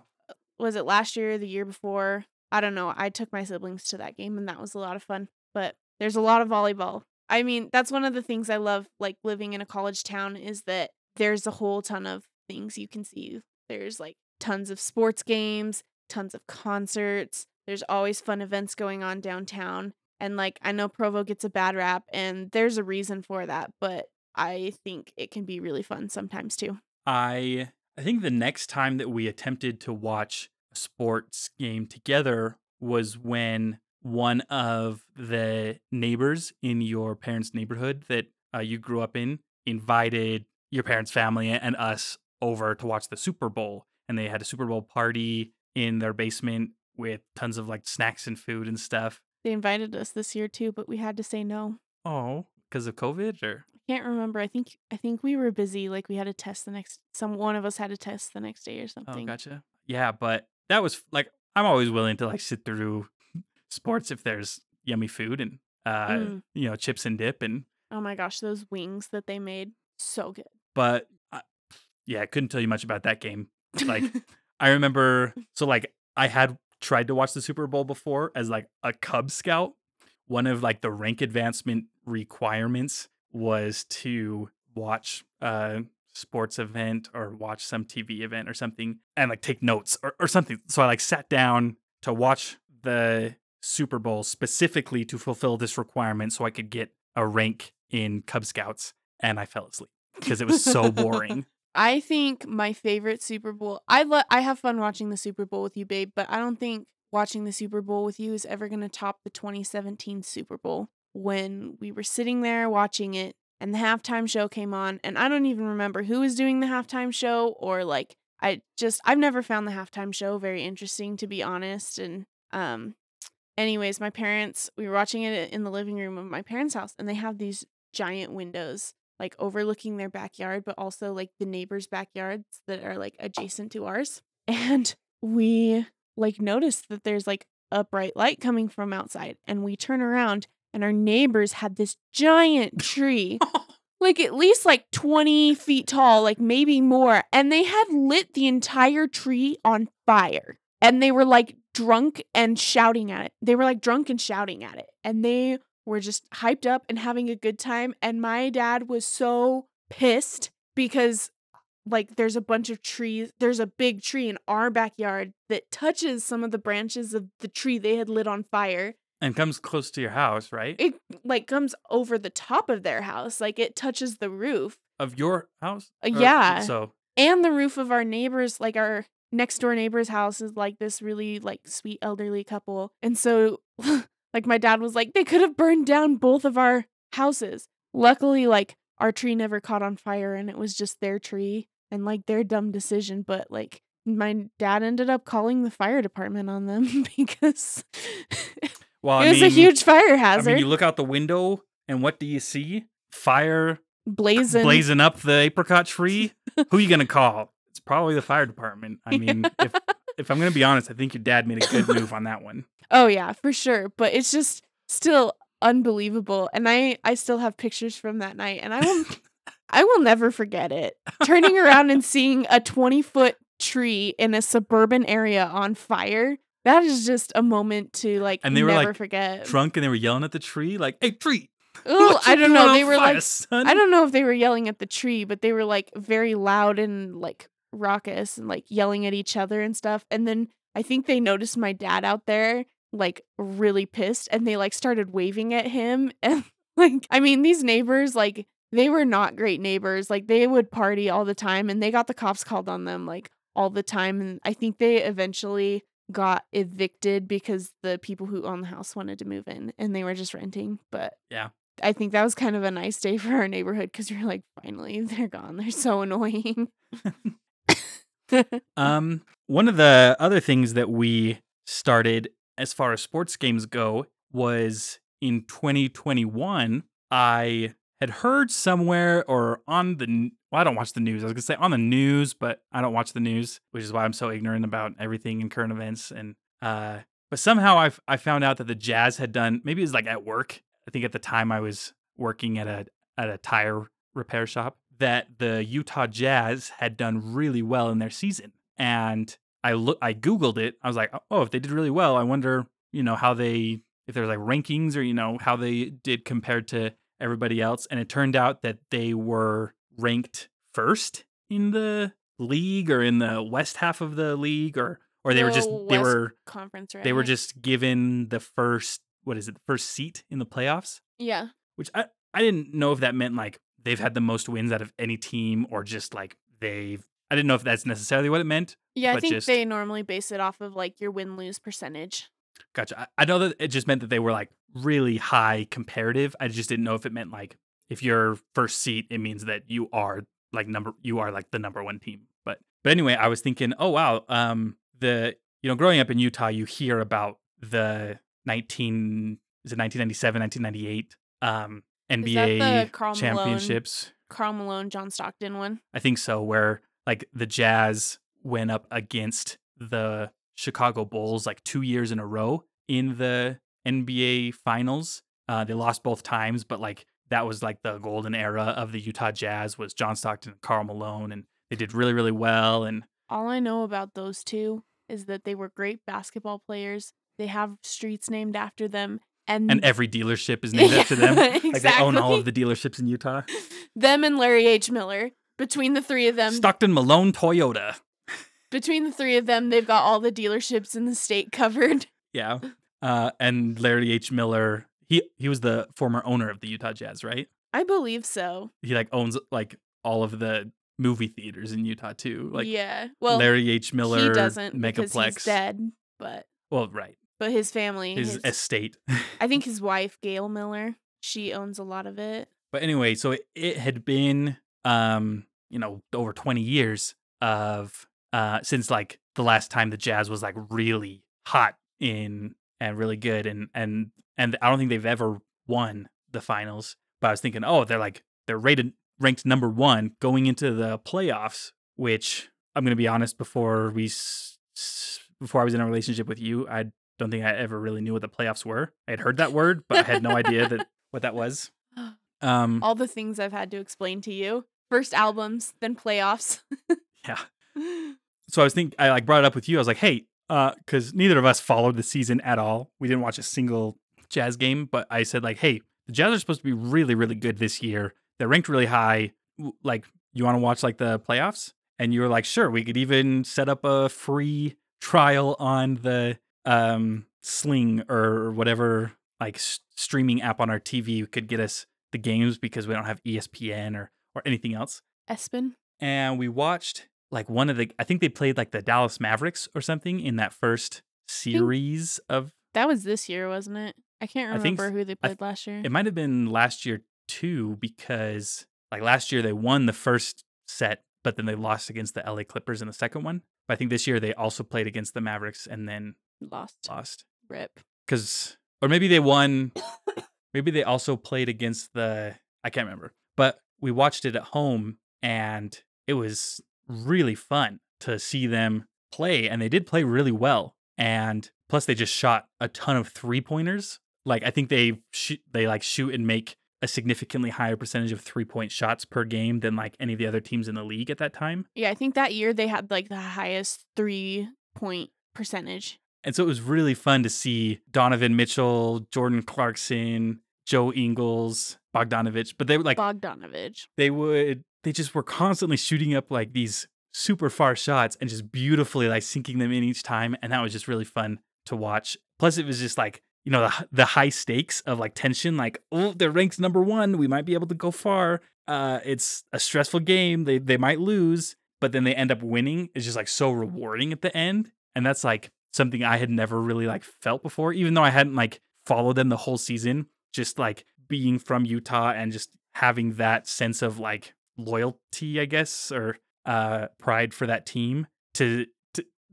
Was it last year or the year before? I don't know. I took my siblings to that game and that was a lot of fun. But there's a lot of volleyball. I mean, that's one of the things I love, like living in a college town, is that there's a whole ton of things you can see. There's like tons of sports games, tons of concerts. There's always fun events going on downtown. And like, I know Provo gets a bad rap and there's a reason for that, but I think it can be really fun sometimes too. I think the next time that we attempted to watch a sports game together was when one of the neighbors in your parents' neighborhood that you grew up in invited your parents' family and us over to watch the Super Bowl. And they had a Super Bowl party in their basement with tons of like snacks and food and stuff. They invited us this year too, but we had to say no. Oh, because of COVID, or I can't remember. I think we were busy. Like we had a test the next. One of us had a test the next day or something. Oh, gotcha. Yeah, but that was like, I'm always willing to like sit through sports if there's yummy food and you know, chips and dip and. Oh my gosh, those wings that they made, so good. But I couldn't tell you much about that game. Like I remember, so like I had tried to watch the Super Bowl before as like a Cub Scout. One of like the rank advancement requirements was to watch a sports event or watch some TV event or something and like take notes or something. So I like sat down to watch the Super Bowl specifically to fulfill this requirement so I could get a rank in Cub Scouts, and I fell asleep because it was so boring. I think my favorite Super Bowl, I have fun watching the Super Bowl with you, babe, but I don't think watching the Super Bowl with you is ever going to top the 2017 Super Bowl when we were sitting there watching it and the halftime show came on, and I don't even remember who was doing the halftime show or like, I've never found the halftime show very interesting, to be honest. And anyways, my parents, we were watching it in the living room of my parents' house, and they have these giant windows like overlooking their backyard, but also like the neighbors' backyards that are like adjacent to ours. And we like noticed that there's like a bright light coming from outside, and we turn around and our neighbors had this giant tree, like at least like 20 feet tall, like maybe more. And they had lit the entire tree on fire, and they were like drunk and shouting at it. And they were just hyped up and having a good time. And my dad was so pissed because like there's a bunch of trees. There's a big tree in our backyard that touches some of the branches of the tree they had lit on fire. And comes close to your house, right? It like comes over the top of their house. Like it touches the roof. Of your house? Yeah. So. And the roof of our neighbors, like our next door neighbor's house is like this really like sweet elderly couple. And so like my dad was like, they could have burned down both of our houses. Luckily, like our tree never caught on fire and it was just their tree and like their dumb decision. But like my dad ended up calling the fire department on them because well, it was a huge fire hazard. I mean, you look out the window and what do you see? Fire blazing up the apricot tree. Who are you going to call? It's probably the fire department. I mean, if I'm going to be honest, I think your dad made a good move on that one. Oh, yeah, for sure. But it's just still unbelievable. And I still have pictures from that night. And I will never forget it. Turning around and seeing a 20-foot tree in a suburban area on fire. That is just a moment to like never forget. Drunk, and they were yelling at the tree like, hey, tree. Oh, I don't know. They were fire, like, son? I don't know if they were yelling at the tree, but they were like very loud and like raucous and like yelling at each other and stuff. And then I think they noticed my dad out there like really pissed, and they like started waving at him. And like, I mean, these neighbors, like they were not great neighbors. Like they would party all the time, and they got the cops called on them like all the time. And I think they eventually got evicted because the people who owned the house wanted to move in and they were just renting. But yeah, I think that was kind of a nice day for our neighborhood because you're like, finally, they're gone. They're so annoying. One of the other things that we started as far as sports games go was in 2021. I had heard somewhere or on the, well, I don't watch the news. I was going to say on the news, but I don't watch the news, which is why I'm so ignorant about everything in current events. And, but somehow I found out that the Jazz had done, maybe it was like at work. I think at the time I was working at a tire repair shop, that the Utah Jazz had done really well in their season. And I Googled it. I was like, oh, if they did really well, I wonder, you know, how they, if there's like rankings or, you know, how they did compared to everybody else. And it turned out that they were ranked first in the league or in the west half of the league or they were just, they were conference, right? They were just given the first, the first seat in the playoffs. Yeah. Which I didn't know if that meant like, they've had the most wins out of any team or just like I didn't know if that's necessarily what it meant. Yeah, I think they normally base it off of like your win-lose percentage. Gotcha. I know that it just meant that they were like really high comparative. I just didn't know if it meant like if you're first seat, it means that you are like the number one team. But anyway, I was thinking, oh, wow. Growing up in Utah, you hear about the 1997, 1998, NBA championships. Karl Malone, John Stockton one? I think so, where like the Jazz went up against the Chicago Bulls like 2 years in a row in the NBA finals. They lost both times, but like that was like the golden era of the Utah Jazz was John Stockton and Karl Malone, and they did really, really well. And all I know about those two is that they were great basketball players. They have streets named after them. And every dealership is named after them. Exactly. Like they own all of the dealerships in Utah. Them and Larry H. Miller. Between the three of them. Stockton Malone Toyota. Between the three of them, they've got all the dealerships in the state covered. Yeah. And Larry H. Miller, he was the former owner of the Utah Jazz, right? I believe so. He owns all of the movie theaters in Utah too. Yeah. Well, Larry H. Miller, he doesn't Megaplex. Because he's dead, but. Well, right. But his family. His estate. I think his wife, Gail Miller, she owns a lot of it. But anyway, so it had been, over 20 years of since the last time the Jazz was really hot in and really good and I don't think they've ever won the finals. But I was thinking, oh, they're they're ranked number one going into the playoffs. Which I'm gonna be honest, before I was in a relationship with you, I don't think I ever really knew what the playoffs were. I had heard that word, but I had no idea what that was. All the things I've had to explain to you. First albums, then playoffs. Yeah. So I brought it up with you. I was like, hey, because neither of us followed the season at all. We didn't watch a single Jazz game, but I said hey, the Jazz are supposed to be really, really good this year. They're ranked really high. You want to watch the playoffs? And you were like, sure, we could even set up a free trial on the Sling or whatever streaming app on our TV could get us the games because we don't have ESPN or anything else. ESPN. And we watched one of the, I think they played the Dallas Mavericks or something in that first series of. That was this year, wasn't it? I can't remember who they played last year. It might have been last year too, because last year they won the first set, but then they lost against the LA Clippers in the second one. But I think this year they also played against the Mavericks and then lost. Rip. Or maybe they won. Maybe they also played against I can't remember, but we watched it at home and it was really fun to see them play. And they did play really well. And plus they just shot a ton of 3-pointers. I think they shoot and make a significantly higher percentage of 3-point shots per game than any of the other teams in the league at that time. Yeah. I think that year they had the highest 3-point percentage. And so it was really fun to see Donovan Mitchell, Jordan Clarkson, Joe Ingles, Bogdanovic. But they were Bogdanovic. They just were constantly shooting up these super far shots and just beautifully sinking them in each time. And that was just really fun to watch. Plus it was just the high stakes of tension, they're ranked number one. We might be able to go far. It's a stressful game. They might lose, but then they end up winning. It's just so rewarding at the end. And that's something I had never really felt before, even though I hadn't followed them the whole season, just being from Utah and just having that sense of loyalty, I guess, or pride for that team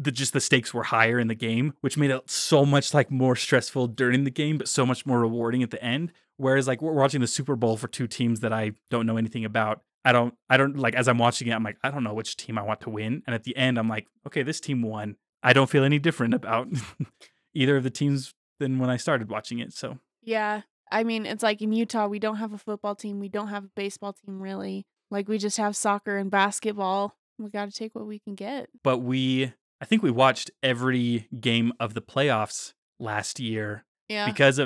just the stakes were higher in the game, which made it so much more stressful during the game, but so much more rewarding at the end. Whereas we're watching the Super Bowl for two teams that I don't know anything about. I don't as I'm watching it, I'm I don't know which team I want to win. And at the end, I'm okay, this team won. I don't feel any different about either of the teams than when I started watching it. So, yeah, I mean, it's in Utah, we don't have a football team. We don't have a baseball team, really. We just have soccer and basketball. We got to take what we can get. But I think we watched every game of the playoffs last year. Yeah. Because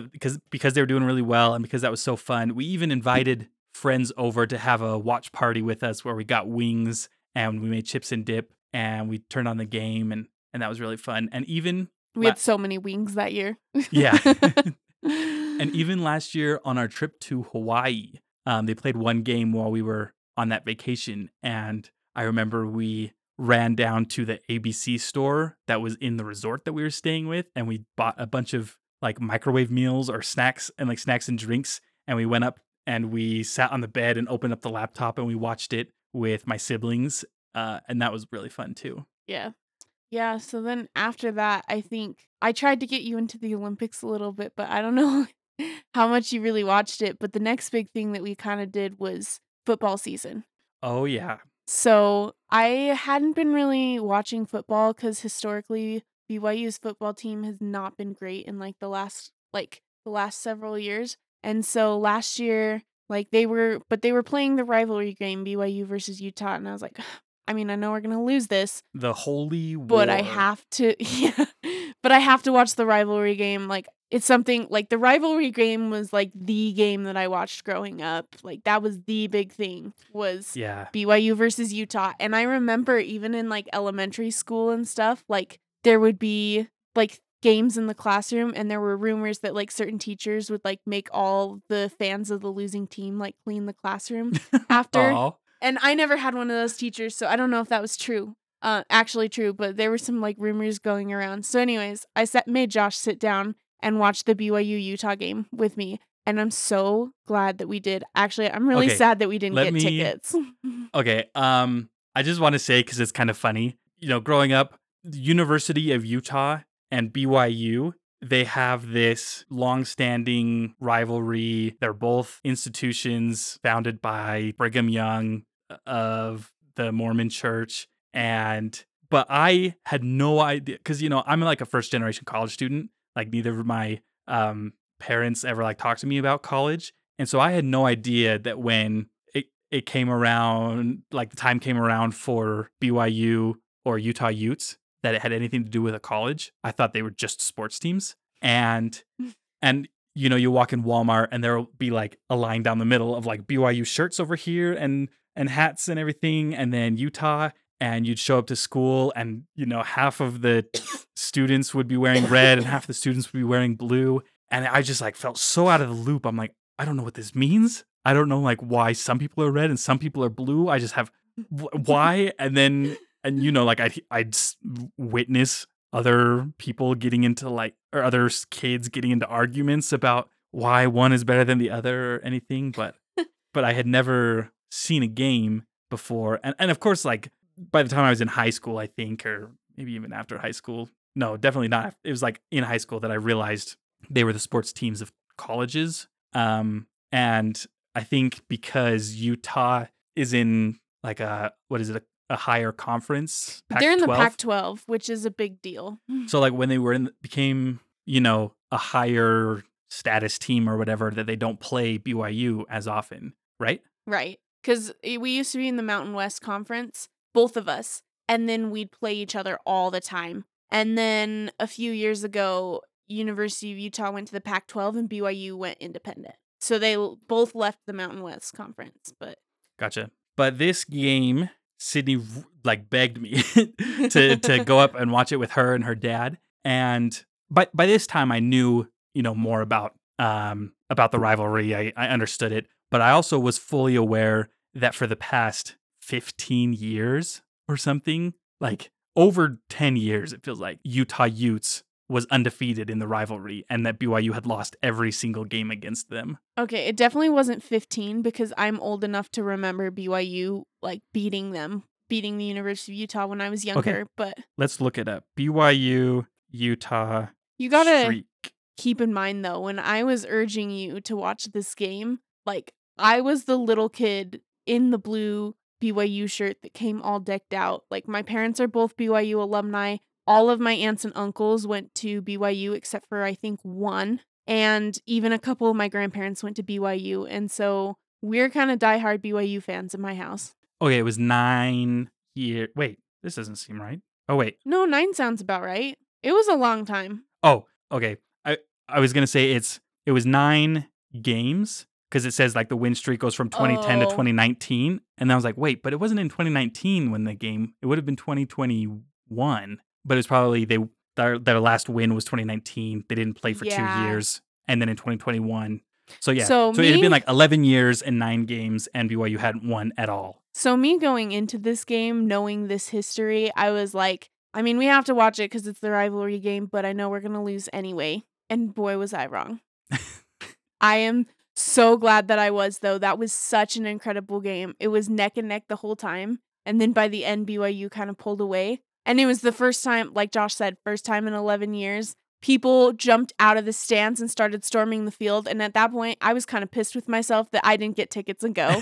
they were doing really well and because that was so fun. We even invited friends over to have a watch party with us where we got wings and we made chips and dip and we turned on the game and that was really fun. And even we had so many wings that year. Yeah. And even last year on our trip to Hawaii, they played one game while we were on that vacation. And I remember we ran down to the ABC store that was in the resort that we were staying with. And we bought a bunch of microwave meals or snacks and snacks and drinks. And we went up and we sat on the bed and opened up the laptop and we watched it with my siblings. And that was really fun too. Yeah. Yeah, so then after that, I think I tried to get you into the Olympics a little bit, but I don't know how much you really watched it. But the next big thing that we kind of did was football season. Oh, yeah. So I hadn't been really watching football because historically BYU's football team has not been great in the last several years. And so last year, they were playing the rivalry game, BYU versus Utah. And I was like, I mean, I know we're going to lose this. The holy war. But I have to, yeah, but I have to watch the rivalry game. Like, it's something, like, the rivalry game was, like, the game that I watched growing up. Like, that was the big thing, was BYU versus Utah. And I remember even in, like, elementary school and stuff, like, there would be, like, games in the classroom, and there were rumors that, like, certain teachers would, like, make all the fans of the losing team, like, clean the classroom after. Aww. And I never had one of those teachers, so I don't know if that was true, actually true, but there were some, like, rumors going around. So anyways, I made Josh sit down and watch the BYU-Utah game with me, and I'm so glad that we did. Actually, I'm really sad that we didn't get tickets. Okay, I just want to say, because it's kind of funny, you know, growing up, the University of Utah and BYU, they have this long-standing rivalry. They're both institutions founded by Brigham Young of the Mormon Church. But I had no idea, because, you know, I'm like a first generation college student. Like, neither of my parents ever, like, talked to me about college. And so I had no idea that when it came around, like, the time came around for BYU or Utah Utes, that it had anything to do with a college. I thought they were just sports teams. And you know, you walk in Walmart and there'll be, like, a line down the middle of, like, BYU shirts over here and hats and everything. And then Utah, and you'd show up to school and, you know, half of the students would be wearing red and half the students would be wearing blue. And I just, like, felt so out of the loop. I'm like, I don't know what this means. I don't know, like, why some people are red and some people are blue. I just have why. And you know, like, I'd witness other people getting into, like, or other kids getting into arguments about why one is better than the other or anything. But I had never seen a game before. And of course, like, by the time I was in high school, I think, or maybe even after high school. No, definitely not. It was, like, in high school that I realized they were the sports teams of colleges. And I think because Utah is in, like, a higher conference. Pac-12. They're in the Pac-12, which is a big deal. So, like, when they were became, you know, a higher status team or whatever, that they don't play BYU as often, right? Right. Because we used to be in the Mountain West Conference, both of us, and then we'd play each other all the time. And then a few years ago, University of Utah went to the Pac-12 and BYU went independent. So they both left the Mountain West Conference. But gotcha. But this game, Sydney, like, begged me to go up and watch it with her and her dad. And by this time, I knew, you know, more about the rivalry. I understood it, but I also was fully aware that for the past 15 years or something, like, over 10 years, it feels like, Utah Utes was undefeated in the rivalry and that BYU had lost every single game against them. Okay, it definitely wasn't 15 because I'm old enough to remember BYU, like, beating the University of Utah when I was younger, okay. But let's look it up. BYU, Utah. You got to keep in mind, though, when I was urging you to watch this game, like, I was the little kid in the blue BYU shirt that came all decked out. Like, my parents are both BYU alumni. All of my aunts and uncles went to BYU except for, I think, one. And even a couple of my grandparents went to BYU. And so we're kind of diehard BYU fans in my house. Okay, it was 9 years. Wait, this doesn't seem right. Oh, wait. No, 9 sounds about right. It was a long time. Oh, okay. I was going to say it was 9 games because it says, like, the win streak goes from 2010 to 2019. And I was like, wait, but it wasn't in 2019 when the game. It would have been 2021. But it was probably their last win was 2019. They didn't play for 2 years. And then in 2021. So, yeah. So it had been like 11 years and 9 games, and BYU hadn't won at all. So me going into this game, knowing this history, I was like, I mean, we have to watch it because it's the rivalry game, but I know we're going to lose anyway. And boy, was I wrong. I am so glad that I was, though. That was such an incredible game. It was neck and neck the whole time. And then by the end, BYU kind of pulled away. And it was the first time, like Josh said, first time in 11 years, people jumped out of the stands and started storming the field. And at that point, I was kind of pissed with myself that I didn't get tickets and go.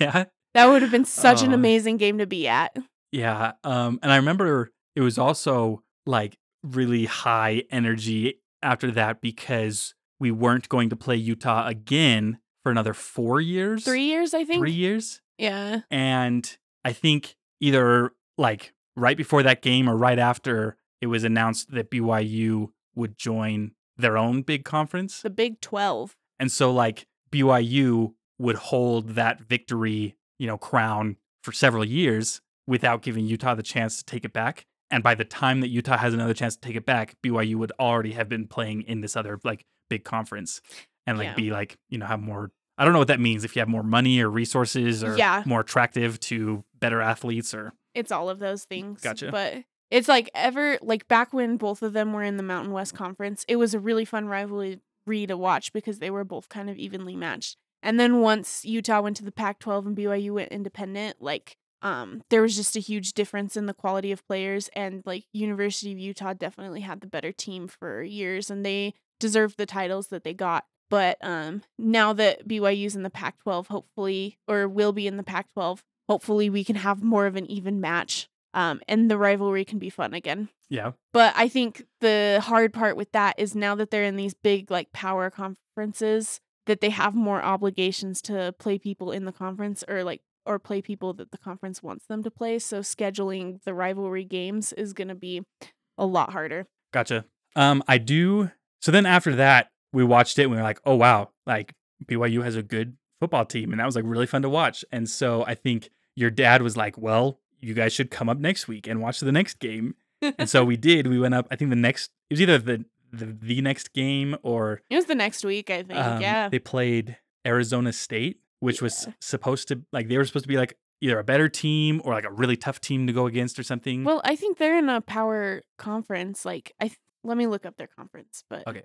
Yeah. That would have been such an amazing game to be at. Yeah. And I remember it was also, like, really high energy after that because we weren't going to play Utah again for another 4 years. 3 years, I think. 3 years. Yeah. And I think either like right before that game or right after it was announced that BYU would join their own big conference. The Big 12. And so like BYU would hold that victory, you know, crown for several years without giving Utah the chance to take it back. And by the time that Utah has another chance to take it back, BYU would already have been playing in this other like big conference and like be like, you know, have more. I don't know what that means. If you have more money or resources or more attractive to better athletes or. It's all of those things. Gotcha. But it's like ever like back when both of them were in the Mountain West Conference, it was a really fun rivalry to watch because they were both kind of evenly matched. And then once Utah went to the Pac-12 and BYU went independent, like there was just a huge difference in the quality of players, and like University of Utah definitely had the better team for years and they deserved the titles that they got. But now that BYU's in the Pac-12, hopefully, or will be in the Pac-12, hopefully we can have more of an even match and the rivalry can be fun again. Yeah. But I think the hard part with that is now that they're in these big like power conferences, that they have more obligations to play people in the conference or play people that the conference wants them to play. So scheduling the rivalry games is going to be a lot harder. Gotcha. I do. So then after that, we watched it and we were like, oh, wow, like BYU has a good football team. And that was like really fun to watch. And so I think your dad was like, well, you guys should come up next week and watch the next game. And so we did. We went up, I think it was either the next game or it was the next week, I think. Yeah, they played Arizona State, which was supposed to like they were supposed to be like either a better team or like a really tough team to go against or something. Well, I think they're in a power conference. Like let me look up their conference. But okay,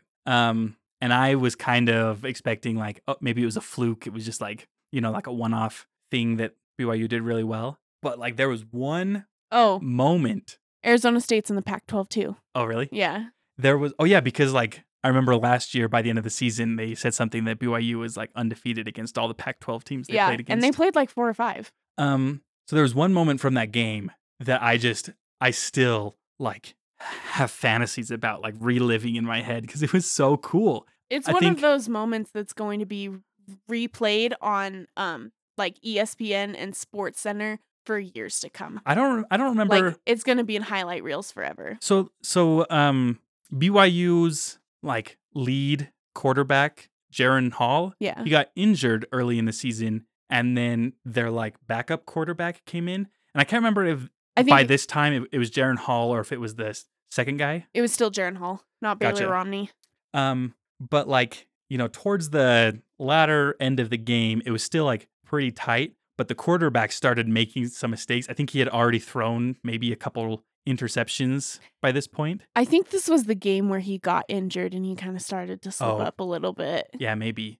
and I was kind of expecting like, oh, maybe it was a fluke. It was just like, you know, like a one-off thing that BYU did really well. But like there was one moment. Arizona State's in the Pac-12 too. Oh, really? Yeah. There was, because like I remember last year by the end of the season, they said something that BYU was like undefeated against all the Pac-12 teams they played against. And they played like 4 or 5. So there was one moment from that game that I still like have fantasies about like reliving in my head because it was so cool. It's one of those moments that's going to be replayed on like ESPN and Sports Center for years to come. I don't remember. Like, it's going to be in highlight reels forever. So BYU's like lead quarterback, Jaren Hall. Yeah. He got injured early in the season and then their like backup quarterback came in. And I can't remember if by this time it was Jaren Hall or if it was the second guy. It was still Jaren Hall, not Bailey Romney. But like, you know, towards the latter end of the game, it was still like pretty tight, but the quarterback started making some mistakes. I think he had already thrown maybe a couple interceptions by this point. I think this was the game where he got injured and he kind of started to slip up a little bit. Yeah, maybe.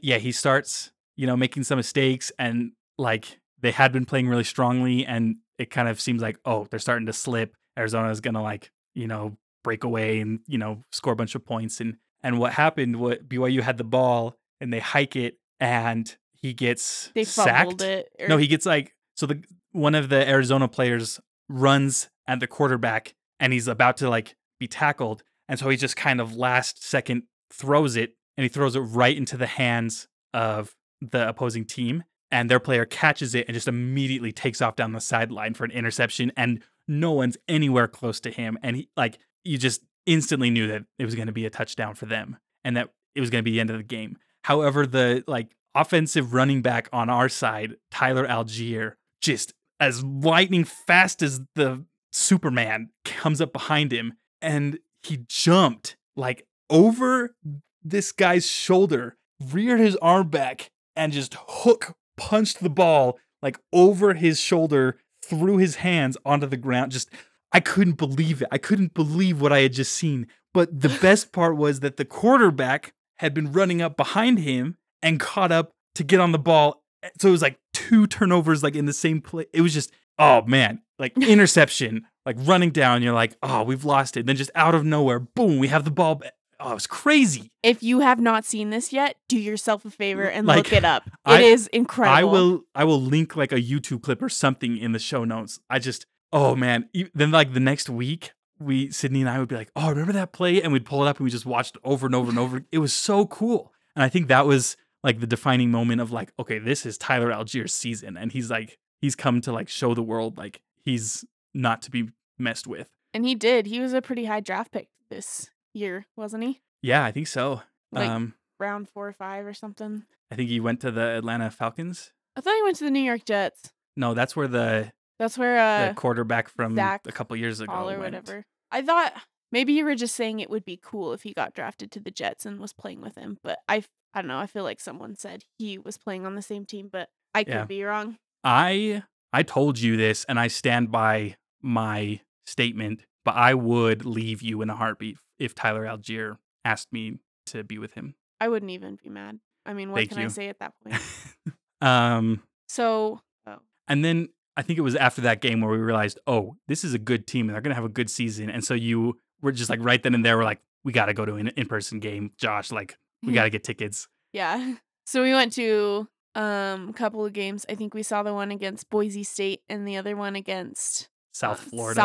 He starts, you know, making some mistakes and like they had been playing really strongly and it kind of seems like, oh, they're starting to slip. Arizona's going to like, you know, break away and, you know, score a bunch of points. And what happened, BYU had the ball and they hike it and he gets sacked. He gets like, so one of the Arizona players runs at the quarterback and he's about to like be tackled. And so he just kind of last second throws it and he throws it right into the hands of the opposing team. And their player catches it and just immediately takes off down the sideline for an interception. And no one's anywhere close to him. And he, like, you just instantly knew that it was going to be a touchdown for them and that it was going to be the end of the game. However, the like offensive running back on our side, Tyler Allgeier, just as lightning fast as the Superman comes up behind him, and he jumped like over this guy's shoulder, reared his arm back, and just hook punched the ball like over his shoulder, through his hands onto the ground. Just, I couldn't believe it. I couldn't believe what I had just seen. But the best part was that the quarterback had been running up behind him and caught up to get on the ball. So it was like 2 turnovers like in the same play. It was just, oh man, like interception, like running down. You're like, oh, we've lost it. Then just out of nowhere, boom, we have the ball. Oh, it was crazy. If you have not seen this yet, do yourself a favor and like, look it up. It is incredible. I will link like a YouTube clip or something in the show notes. I just, oh man. Then like the next week, Sydney and I would be like, oh, remember that play? And we'd pull it up and we just watched it over and over and over. It was so cool. And I think that was like the defining moment of like, okay, this is Tyler Allgeier's season. And he's like, he's come to like show the world like he's not to be messed with. And he did. He was a pretty high draft pick this year, wasn't he? Yeah, I think so. Like round 4 or 5 or something. I think he went to the Atlanta Falcons. I thought he went to the New York Jets. No, that's where the quarterback from Zach a couple years ago Hall or went. Whatever. I thought maybe you were just saying it would be cool if he got drafted to the Jets and was playing with him, but I don't know. I feel like someone said he was playing on the same team, but I could be wrong. I told you this, and I stand by my statement, but I would leave you in a heartbeat if Tyler Allgeier asked me to be with him. I wouldn't even be mad. I mean, what can I say at that point? And then I think it was after that game where we realized, oh, this is a good team and they're going to have a good season. And so you were just like right then and there, we're like, we got to go to an in-person game, Josh. Like, we got to get tickets. Yeah. So we went to a couple of games. I think we saw the one against Boise State and the other one against South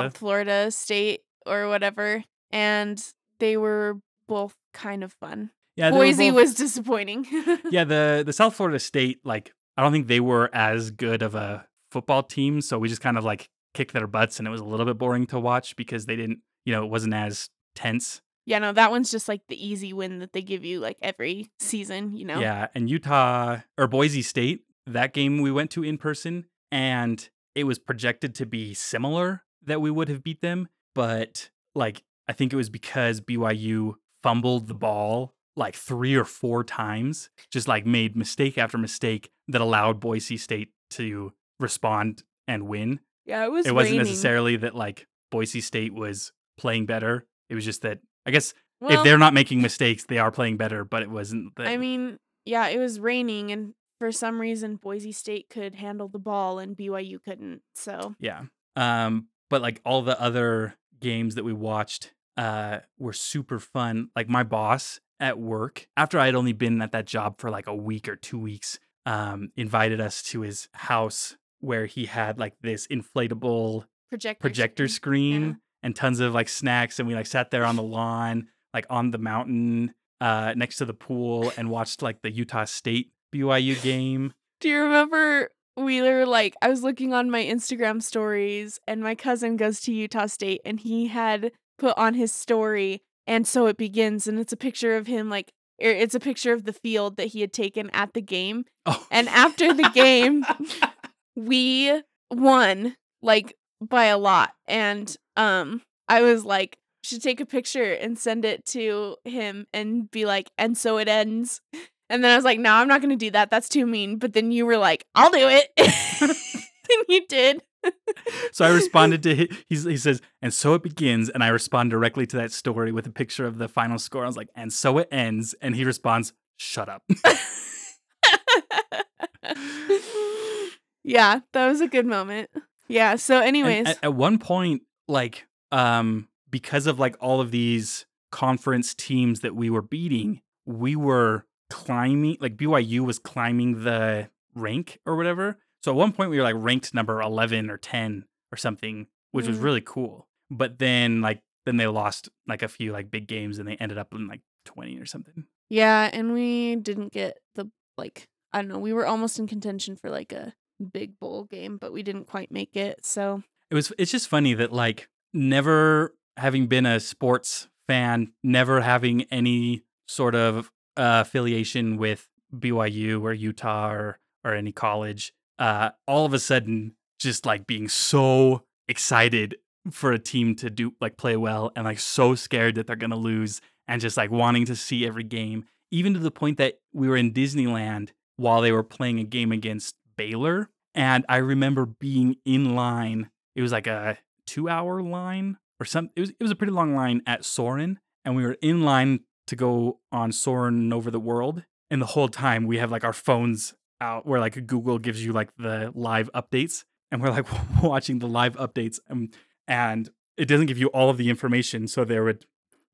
Florida State or whatever. And they were both kind of fun. Yeah, Boise was disappointing. Yeah, the South Florida State, like, I don't think they were as good of a football team, so we just kind of like kicked their butts, and it was a little bit boring to watch because they didn't, you know, it wasn't as tense. Yeah, no, that one's just like the easy win that they give you like every season, you know? Yeah, and Boise State, that game we went to in person, and it was projected to be similar that we would have beat them, but like, I think it was because BYU fumbled the ball like 3 or 4 times, just like made mistake after mistake that allowed Boise State to respond and win. Yeah, it was wasn't necessarily that like Boise State was playing better. It was just that, I guess, if they're not making mistakes, they are playing better, but it wasn't that. I mean, yeah, it was raining, and for some reason Boise State could handle the ball and BYU couldn't, so. Yeah. But like all the other games that we watched were super fun. Like my boss at work, after I had only been at that job for like a week or 2 weeks, invited us to his house where he had like this inflatable projector screen and tons of like snacks, and we like sat there on the lawn, like on the mountain, next to the pool, and watched like the Utah State BYU game. Do you remember Wheeler? Like, I was looking on my Instagram stories, and my cousin goes to Utah State, and he had put on his story, and so it begins, and it's a picture of him like. It's a picture of the field that he had taken at the game. Oh. And after the game, we won like by a lot. And I was like, should take a picture and send it to him and be like, and so it ends. And then I was like, no, I'm not going to do that. That's too mean. But then you were like, I'll do it. And you did. So I responded to he says, and so it begins, and I respond directly to that story with a picture of the final score. I was like, and so it ends, and he responds, shut up. Yeah, that was a good moment. Yeah, so anyways. At one point, like, because of like all of these conference teams that we were beating, we were climbing, like BYU was climbing the rank or whatever. So at one point we were like ranked number 11 or 10 or something, which was really cool. But then they lost like a few like big games, and they ended up in like 20 or something. Yeah, and we didn't get the like, I don't know, we were almost in contention for like a big bowl game, but we didn't quite make it. So it's just funny that like, never having been a sports fan, never having any sort of affiliation with BYU or Utah or any college. All of a sudden, just like being so excited for a team to do like play well, and like so scared that they're gonna lose, and just like wanting to see every game, even to the point that we were in Disneyland while they were playing a game against Baylor, and I remember being in line. It was like a 2-hour line or something. It was a pretty long line at Soarin', and we were in line to go on Soarin' Over the World, and the whole time we have like our phones out where like Google gives you like the live updates, and we're like watching the live updates, and it doesn't give you all of the information, so there would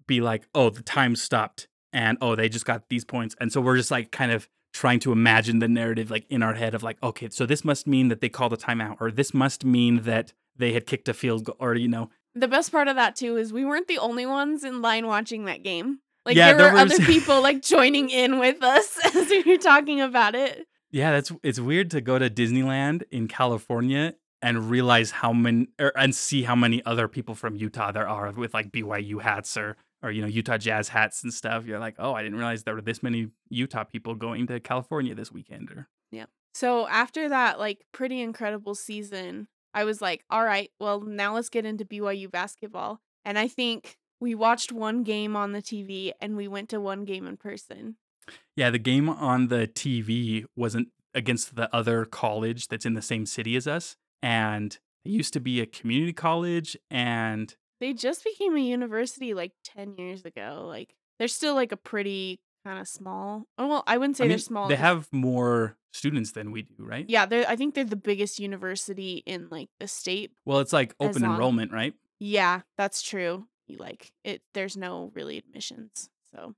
be like, oh, the time stopped, and oh, they just got these points, and so we're just like kind of trying to imagine the narrative like in our head of like, okay, so this must mean that they called a timeout, or this must mean that they had kicked a field goal, or you know. The best part of that too is we weren't the only ones in line watching that game. Like, yeah, there were other people like joining in with us as we were talking about it. Yeah, it's weird to go to Disneyland in California and realize how many and see how many other people from Utah there are with like BYU hats or you know, Utah Jazz hats and stuff. You're like, oh, I didn't realize there were this many Utah people going to California this weekend. Or yeah. So after that, like, pretty incredible season, I was like, all right, well, now let's get into BYU basketball. And I think we watched one game on the TV and we went to one game in person. Yeah, the game on the TV wasn't against the other college that's in the same city as us. And it used to be a community college, and they just became a university like 10 years ago. Like, they're still like a pretty kind of small. Oh, well, I wouldn't say they're small. They have more students than we do, right? Yeah, I think they're the biggest university in like the state. Well, it's like open enrollment, right? Yeah, that's true. Like, it, there's no really admissions. So,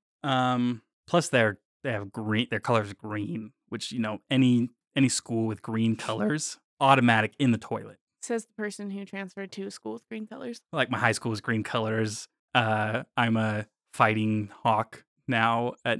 plus they have green. Their color's green, which, you know, any school with green colors automatic in the toilet. Says the person who transferred to a school with green colors. Like, my high school is green colors. I'm a Fighting Hawk now at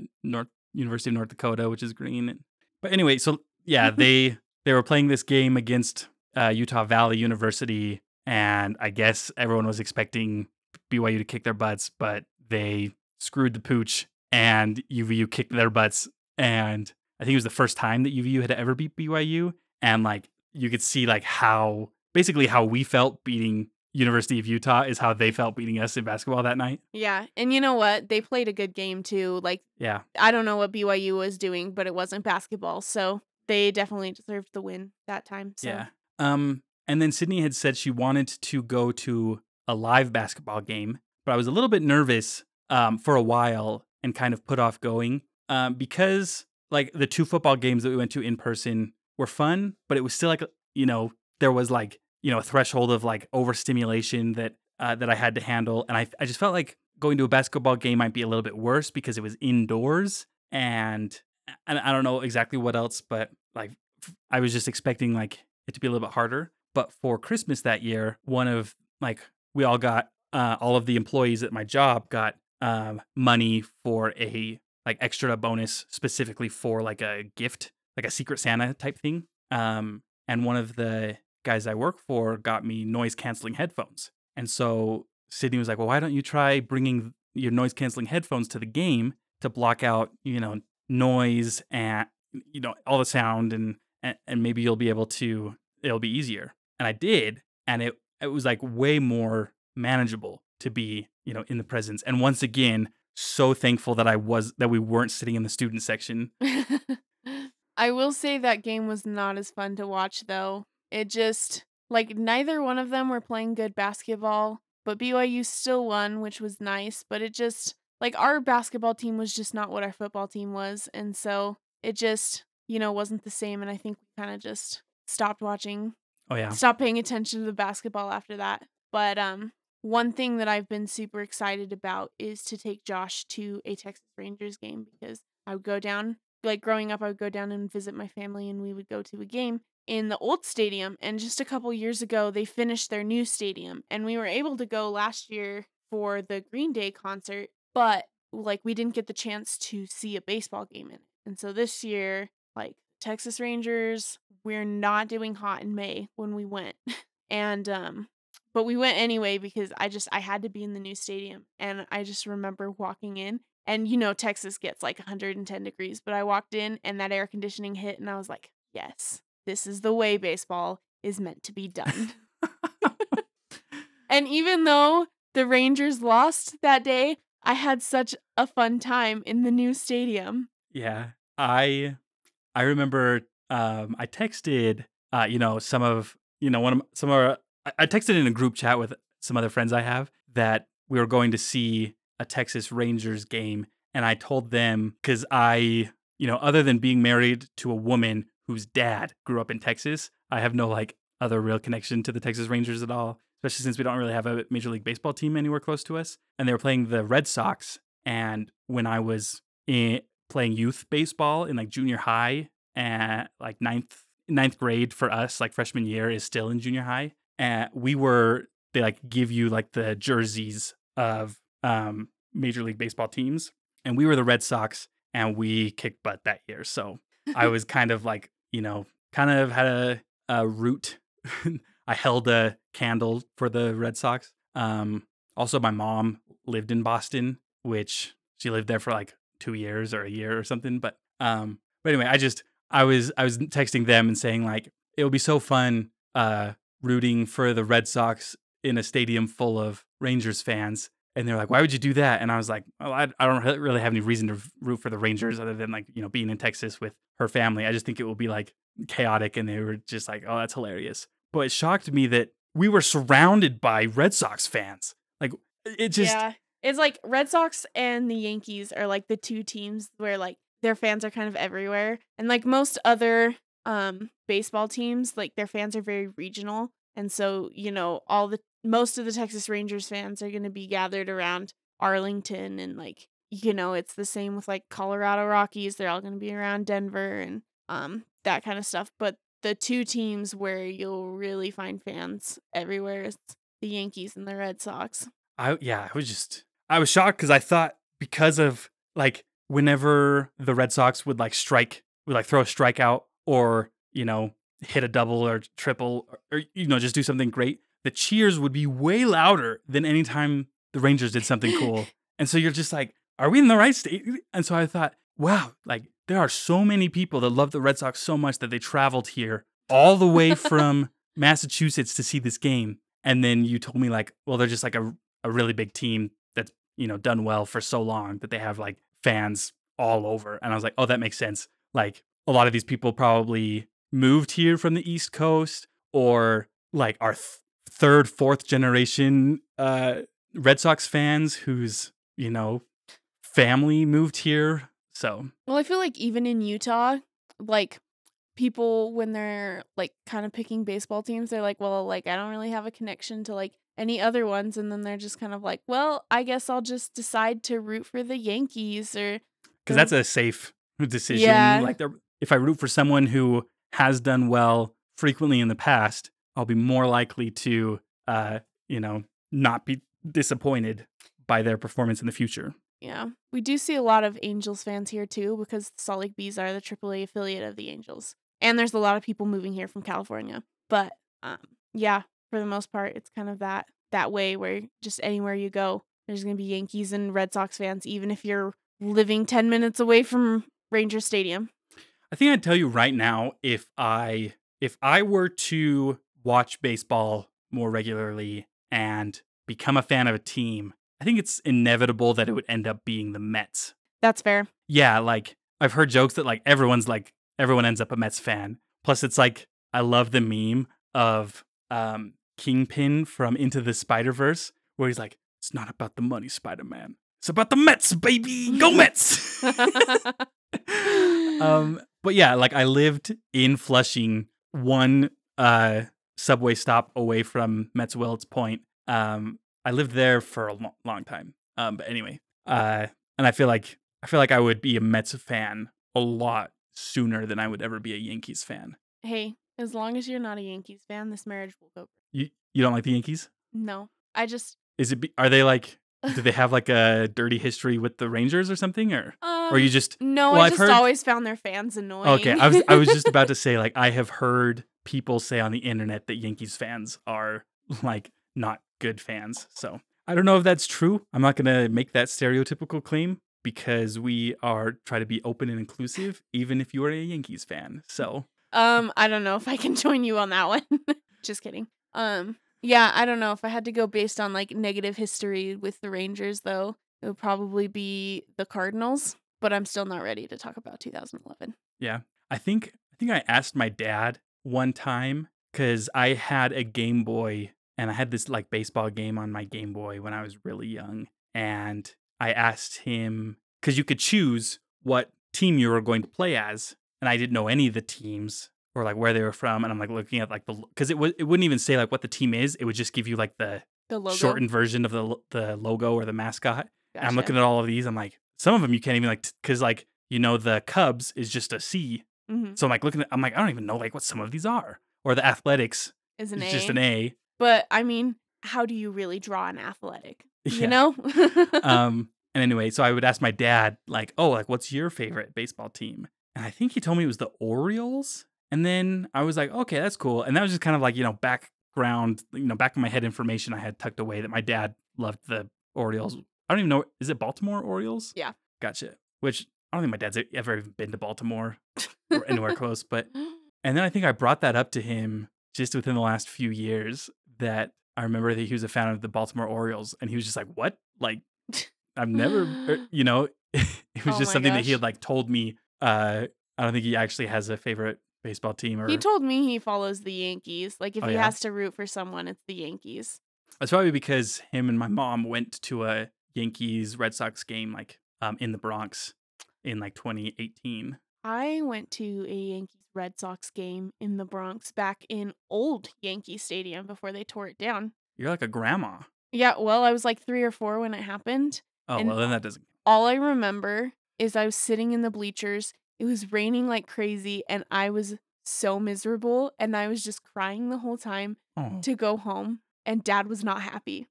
University of North Dakota, which is green. But anyway, so yeah, they were playing this game against Utah Valley University, and I guess everyone was expecting BYU to kick their butts, but they screwed the pooch, and UVU kicked their butts. And I think it was the first time that UVU had ever beat BYU, and like, you could see like how basically how we felt beating University of Utah is how they felt beating us in basketball that night. Yeah. And you know what? They played a good game too. Like, yeah, I don't know what BYU was doing, but it wasn't basketball. So they definitely deserved the win that time. So. Yeah. And then Sydney had said she wanted to go to a live basketball game, but I was a little bit nervous for a while and kind of put off going because like the two football games that we went to in person were fun, but it was still like, you know, there was like, you know, a threshold of like overstimulation that I had to handle. And I just felt like going to a basketball game might be a little bit worse because it was indoors, and I don't know exactly what else, but like I was just expecting like it to be a little bit harder. But for Christmas that year, one of like, we all got, all of the employees at my job got money for a like extra bonus specifically for like a gift, like a Secret Santa type thing. And one of the guys I work for got me noise canceling headphones. And so Sydney was like, well, why don't you try bringing your noise canceling headphones to the game to block out, you know, noise and, you know, all the sound and maybe you'll be able to, it'll be easier. And I did. And it was like way more manageable to be, you know, in the presence. And once again, so thankful that we weren't sitting in the student section. I will say that game was not as fun to watch though. It just, like, neither one of them were playing good basketball, but BYU still won, which was nice. But it just, like, our basketball team was just not what our football team was. And so it just, you know, wasn't the same. And I think we kind of just stopped watching. Oh, yeah. Stopped paying attention to the basketball after that. But one thing that I've been super excited about is to take Josh to a Texas Rangers game, because I would go down, like, growing up, I would go down and visit my family and we would go to a game in the old stadium. And just a couple years ago, they finished their new stadium, and we were able to go last year for the Green Day concert, but like we didn't get the chance to see a baseball game in it. And so this year, like, Texas Rangers, we're not doing hot in May when we went. And, but we went anyway, because I had to be in the new stadium. And I just remember walking in, and you know, Texas gets like 110 degrees, but I walked in and that air conditioning hit and I was like, yes. This is the way baseball is meant to be done. And even though the Rangers lost that day, I had such a fun time in the new stadium. Yeah. I remember I texted, you know, some of, you know, one of some of our, I texted in a group chat with some other friends I have that we were going to see a Texas Rangers game. And I told them, because I, you know, other than being married to a woman whose dad grew up in Texas, I have no like other real connection to the Texas Rangers at all, especially since we don't really have a Major League Baseball team anywhere close to us. And they were playing the Red Sox. And when I was playing youth baseball in like junior high and like ninth grade for us, like freshman year is still in junior high. And they like give you like the jerseys of Major League Baseball teams. And we were the Red Sox and we kicked butt that year. So I was kind of like, you know, kind of had a root. I held a candle for the Red Sox. Also, my mom lived in Boston, which she lived there for like 2 years or a year or something. But anyway, I was texting them and saying like, it would be so fun rooting for the Red Sox in a stadium full of Rangers fans. And they're like, why would you do that? And I was like, well, I don't really have any reason to root for the Rangers other than like, you know, being in Texas with her family. I just think it will be like chaotic. And they were just like, oh, that's hilarious. But it shocked me that we were surrounded by Red Sox fans. Like it just. Yeah. It's like Red Sox and the Yankees are like the two teams where like their fans are kind of everywhere. And like most other baseball teams, like their fans are very regional. And so, you know, most of the Texas Rangers fans are going to be gathered around Arlington, and like, you know, it's the same with like Colorado Rockies. They're all going to be around Denver and that kind of stuff. But the two teams where you'll really find fans everywhere is the Yankees and the Red Sox. I was shocked because I thought because of like whenever the Red Sox would like throw a strikeout or, you know, hit a double or triple or, you know, just do something great, the cheers would be way louder than any time the Rangers did something cool. And so you're just like, are we in the right state? And so I thought, wow, like there are so many people that love the Red Sox so much that they traveled here all the way from Massachusetts to see this game. And then you told me like, well, they're just like a really big team that's, you know, done well for so long that they have like fans all over. And I was like, oh, that makes sense. Like a lot of these people probably moved here from the East Coast or like our third, fourth generation Red Sox fans whose, you know, family moved here. So. Well, I feel like even in Utah, like people when they're like kind of picking baseball teams, they're like, well, like I don't really have a connection to like any other ones. And then they're just kind of like, well, I guess I'll just decide to root for the Yankees or. Because that's a safe decision. Yeah. Like if I root for someone who has done well frequently in the past, I'll be more likely to, you know, not be disappointed by their performance in the future. Yeah. We do see a lot of Angels fans here, too, because the Salt Lake Bees are the AAA affiliate of the Angels. And there's a lot of people moving here from California. But, yeah, for the most part, it's kind of that way where just anywhere you go, there's going to be Yankees and Red Sox fans, even if you're living 10 minutes away from Ranger Stadium. I think I'd tell you right now, if I were to watch baseball more regularly and become a fan of a team, I think it's inevitable that it would end up being the Mets. That's fair. Yeah, like I've heard jokes that like everyone ends up a Mets fan. Plus it's like I love the meme of Kingpin from Into the Spider-Verse where he's like, it's not about the money, Spider-Man. It's about the Mets, baby. Go Mets. But yeah, like I lived in Flushing, one subway stop away from Mets Wells Point. I lived there for a long time. But anyway, and I feel like I would be a Mets fan a lot sooner than I would ever be a Yankees fan. Hey, as long as you're not a Yankees fan, this marriage will go. You don't like the Yankees? No, I just. Are they like? Do they have like a dirty history with the Rangers or something, or you just? No, well, I've always found their fans annoying. Okay, I was just about to say like I have heard people say on the internet that Yankees fans are like not good fans. So I don't know if that's true. I'm not gonna make that stereotypical claim because we are trying to be open and inclusive, even if you are a Yankees fan. So I don't know if I can join you on that one. Just kidding. Yeah, I don't know. If I had to go based on like negative history with the Rangers, though, it would probably be the Cardinals. But I'm still not ready to talk about 2011. Yeah, I think I asked my dad one time because I had a Game Boy and I had this like baseball game on my Game Boy when I was really young. And I asked him because you could choose what team you were going to play as. And I didn't know any of the teams. Or like where they were from, and I'm like looking at like the because it wouldn't even say like what the team is. It would just give you like the logo. Shortened version of the logo or the mascot. Gotcha. And I'm looking at all of these. I'm like, some of them you can't even like because like you know the Cubs is just a C. Mm-hmm. So I'm like looking at I'm like I don't even know like what some of these are. Or the Athletics is just an A. But I mean, how do you really draw an athletic? Yeah. You know. And anyway, so I would ask my dad like, oh, like what's your favorite baseball team? I think he told me it was the Orioles. And then I was like, okay, that's cool. And that was just kind of like, you know, background, you know, back of my head information I had tucked away that my dad loved the Orioles. I don't even know. Is it Baltimore Orioles? Yeah. Gotcha. Which I don't think my dad's ever even been to Baltimore or anywhere close. But, and then I think I brought that up to him just within the last few years that I remember that he was a fan of the Baltimore Orioles. And he was just like, what? Like, I've never, you know, it was just something that he had like told me. I don't think he actually has a favorite baseball team. Or... He told me he follows the Yankees. Like if he has to root for someone, it's the Yankees. That's probably because him and my mom went to a Yankees Red Sox game like in the Bronx in like 2018. I went to a Yankees Red Sox game in the Bronx back in old Yankee Stadium before they tore it down. You're like a grandma. Yeah, well, I was like 3 or 4 when it happened. Oh, well, then that doesn't. All I remember is I was sitting in the bleachers. It was raining like crazy, and I was so miserable, and I was just crying the whole time to go home, and Dad was not happy.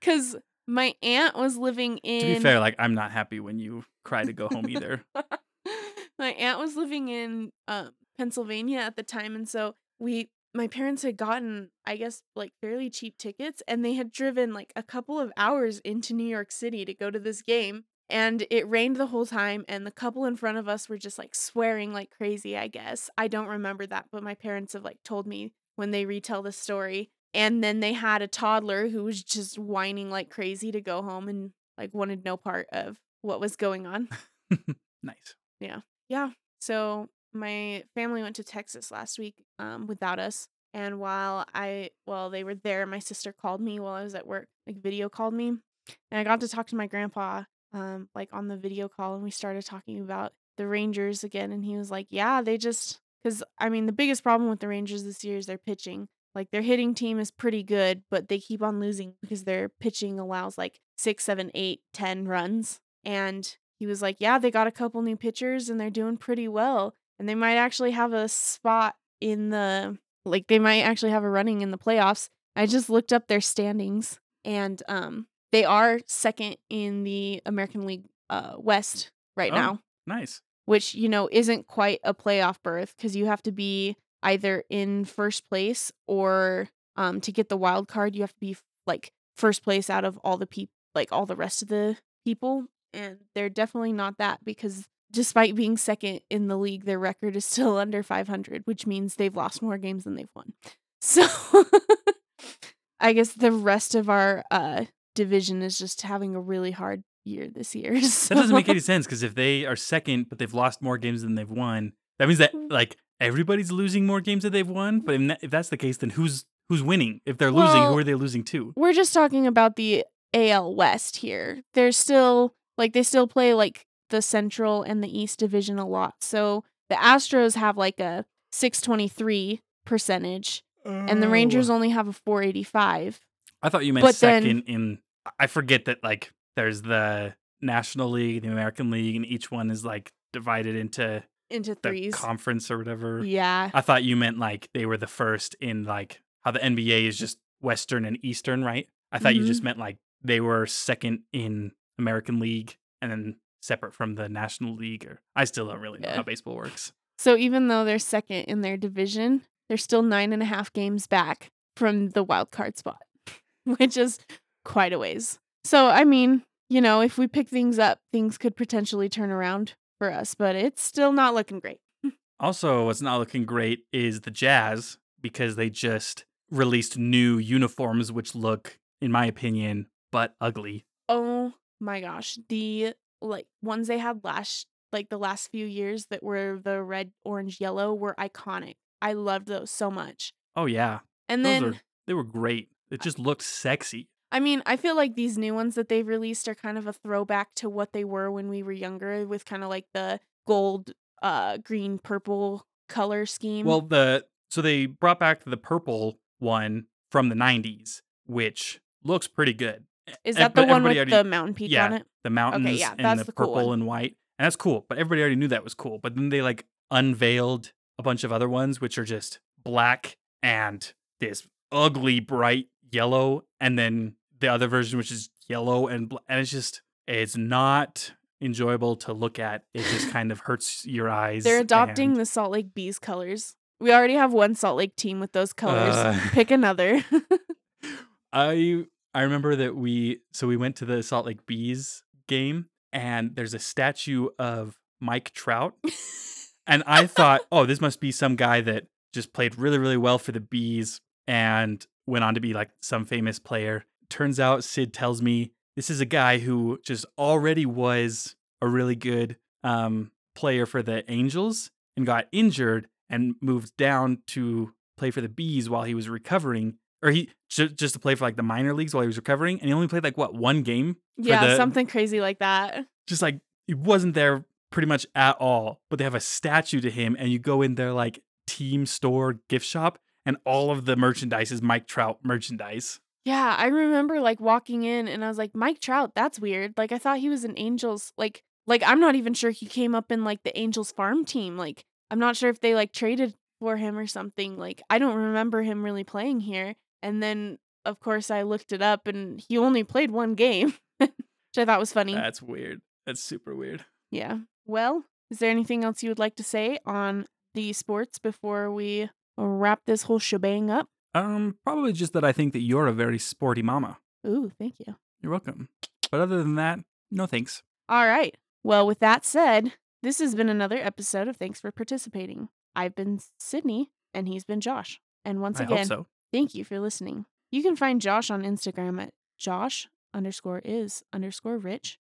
Because my aunt was living in... To be fair, like, I'm not happy when you cry to go home either. My aunt was living in Pennsylvania at the time, and so my parents had gotten, I guess, like fairly cheap tickets, and they had driven like a couple of hours into New York City to go to this game. And it rained the whole time, and the couple in front of us were just, like, swearing like crazy, I guess. I don't remember that, but my parents have, like, told me when they retell the story. And then they had a toddler who was just whining like crazy to go home and, like, wanted no part of what was going on. Nice. Yeah. Yeah. So my family went to Texas last week without us. And while they were there, my sister called me while I was at work, like, video called me. And I got to talk to my grandpa. Like on the video call, and we started talking about the Rangers again, and he was like, yeah, they just, because I mean the biggest problem with the Rangers this year is their pitching. Like their hitting team is pretty good, but they keep on losing because their pitching allows like 6, 7, 8, 10 runs. And he was like, yeah, they got a couple new pitchers and they're doing pretty well, and they might actually have a spot in the, like they might actually have a running in the playoffs. I just looked up their standings, and they are second in the American League West right now. Nice. Which, you know, isn't quite a playoff berth because you have to be either in first place or to get the wild card, you have to be like first place out of all the all the rest of the people. And they're definitely not that, because despite being second in the league, their record is still under 500, which means they've lost more games than they've won. So I guess the rest of our division is just having a really hard year this year. So. That doesn't make any sense, because if they are second, but they've lost more games than they've won, that means that like everybody's losing more games than they've won. But if that's the case, then who's winning? If they're losing, who are they losing to? We're just talking about the AL West here. They're still like they still play like the Central and the East Division a lot. So the Astros have like a 623 percentage, and the Rangers only have a 485. I thought you meant second in. I forget that, like, there's the National League, the American League, and each one is, like, divided into threes. The conference or whatever. Yeah. I thought you meant, like, they were the first in, like, how the NBA is just Western and Eastern, right? I thought you just meant, like, they were second in American League and then separate from the National League. Or I still don't really know how baseball works. So even though they're second in their division, they're still 9.5 games back from the wild card spot, which is quite a ways. So, I mean, you know, if we pick things up, things could potentially turn around for us, but it's still not looking great. Also, what's not looking great is the Jazz, because they just released new uniforms, which look, in my opinion, butt ugly. Oh my gosh. The like ones they had the last few years that were the red, orange, yellow were iconic. I loved those so much. Oh, yeah. And they were great. It just looked sexy. I mean, I feel like these new ones that they've released are kind of a throwback to what they were when we were younger, with kind of like the gold, green, purple color scheme. Well, so they brought back the purple one from the 90s, which looks pretty good. Is that the one with the mountain peak on it? The mountains and the purple cool and white. And that's cool, but everybody already knew that was cool. But then they like unveiled a bunch of other ones, which are just black and this ugly, bright yellow, and then the other version, which is yellow and black, and it's not enjoyable to look at. It just kind of hurts your eyes. They're adopting the Salt Lake Bees colors. We already have one Salt Lake team with those colors. Pick another. I remember that we went to the Salt Lake Bees game, and there's a statue of Mike Trout. And I thought, oh, this must be some guy that just played really, really well for the Bees and went on to be like some famous player. Turns out Sid tells me this is a guy who just already was a really good player for the Angels and got injured and moved down to play for the Bees while he was recovering. Or he just to play for like the minor leagues while he was recovering. And he only played like one game? Yeah, something crazy like that. Just like he wasn't there pretty much at all. But they have a statue to him, and you go in their like team store gift shop, and all of the merchandise is Mike Trout merchandise. Yeah, I remember like walking in and I was like, Mike Trout, that's weird. Like I thought he was an Angels. Like I'm not even sure he came up in like the Angels farm team. Like I'm not sure if they like traded for him or something. Like I don't remember him really playing here. And then, of course, I looked it up, and he only played one game, which I thought was funny. That's weird. That's super weird. Yeah. Well, is there anything else you would like to say on the sports before we wrap this whole shebang up? Probably just that I think that you're a very sporty mama. Ooh, thank you. You're welcome. But other than that, no thanks. All right. Well, with that said, this has been another episode of Thanks for Participating. I've been Sydney, and he's been Josh. And once again... I hope so. Thank you for listening. You can find Josh on Instagram at josh_is_rich.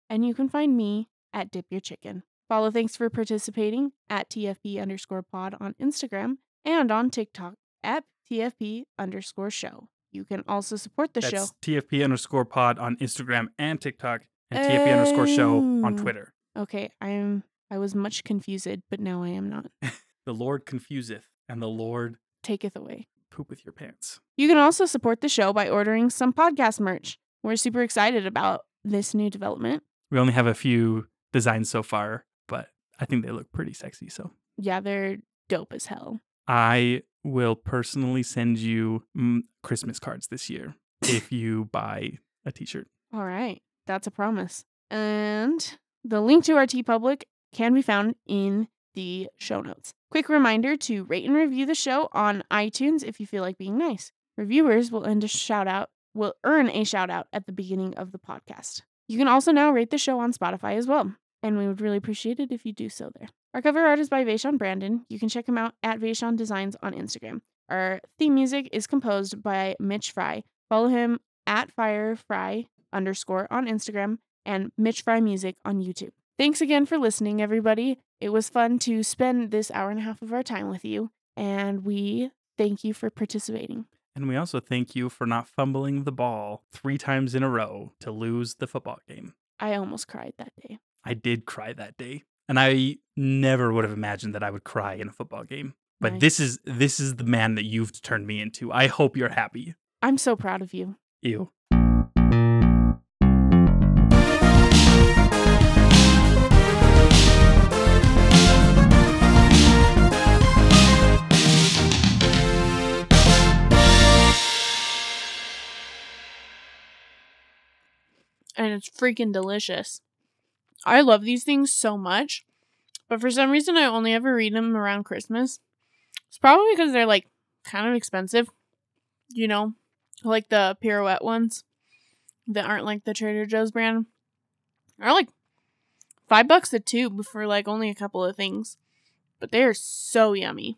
And you can find me at dipyourchicken. Follow Thanks for Participating at tfp_pod on Instagram and on TikTok at tfp_show. You can also support the show. That's tfp_pod on Instagram and TikTok and tfp_show on Twitter. Okay, I was much confused, but now I am not. The Lord confuseth and the Lord taketh away. Poop with your pants. You can also support the show by ordering some podcast merch. We're super excited about this new development. We only have a few designs so far, but I think they look pretty sexy. So yeah, they're dope as hell. I will personally send you Christmas cards this year if you buy a t-shirt. All right. That's a promise. And the link to our TeePublic can be found in the show notes. Quick reminder to rate and review the show on iTunes if you feel like being nice. Reviewers will earn a shout out at the beginning of the podcast. You can also now rate the show on Spotify as well, and we would really appreciate it if you do so there. Our cover art is by Vaishon Brandon. You can check him out at Vaishon Designs on Instagram. Our theme music is composed by Mitch Fry. Follow him at firefry_ on Instagram and Mitch Fry Music on YouTube. Thanks again for listening, everybody. It was fun to spend this hour and a half of our time with you, and we thank you for participating. And we also thank you for not fumbling the ball 3 times in a row to lose the football game. I almost cried that day. I did cry that day, and I never would have imagined that I would cry in a football game. But nice. This is the man that you've turned me into. I hope you're happy. I'm so proud of you. Ew. And it's freaking delicious. I love these things so much. But for some reason, I only ever read them around Christmas. It's probably because they're, like, kind of expensive. You know? Like the Pirouette ones that aren't, like, the Trader Joe's brand. Are, like, $5 a tube for, like, only a couple of things. But they are so yummy.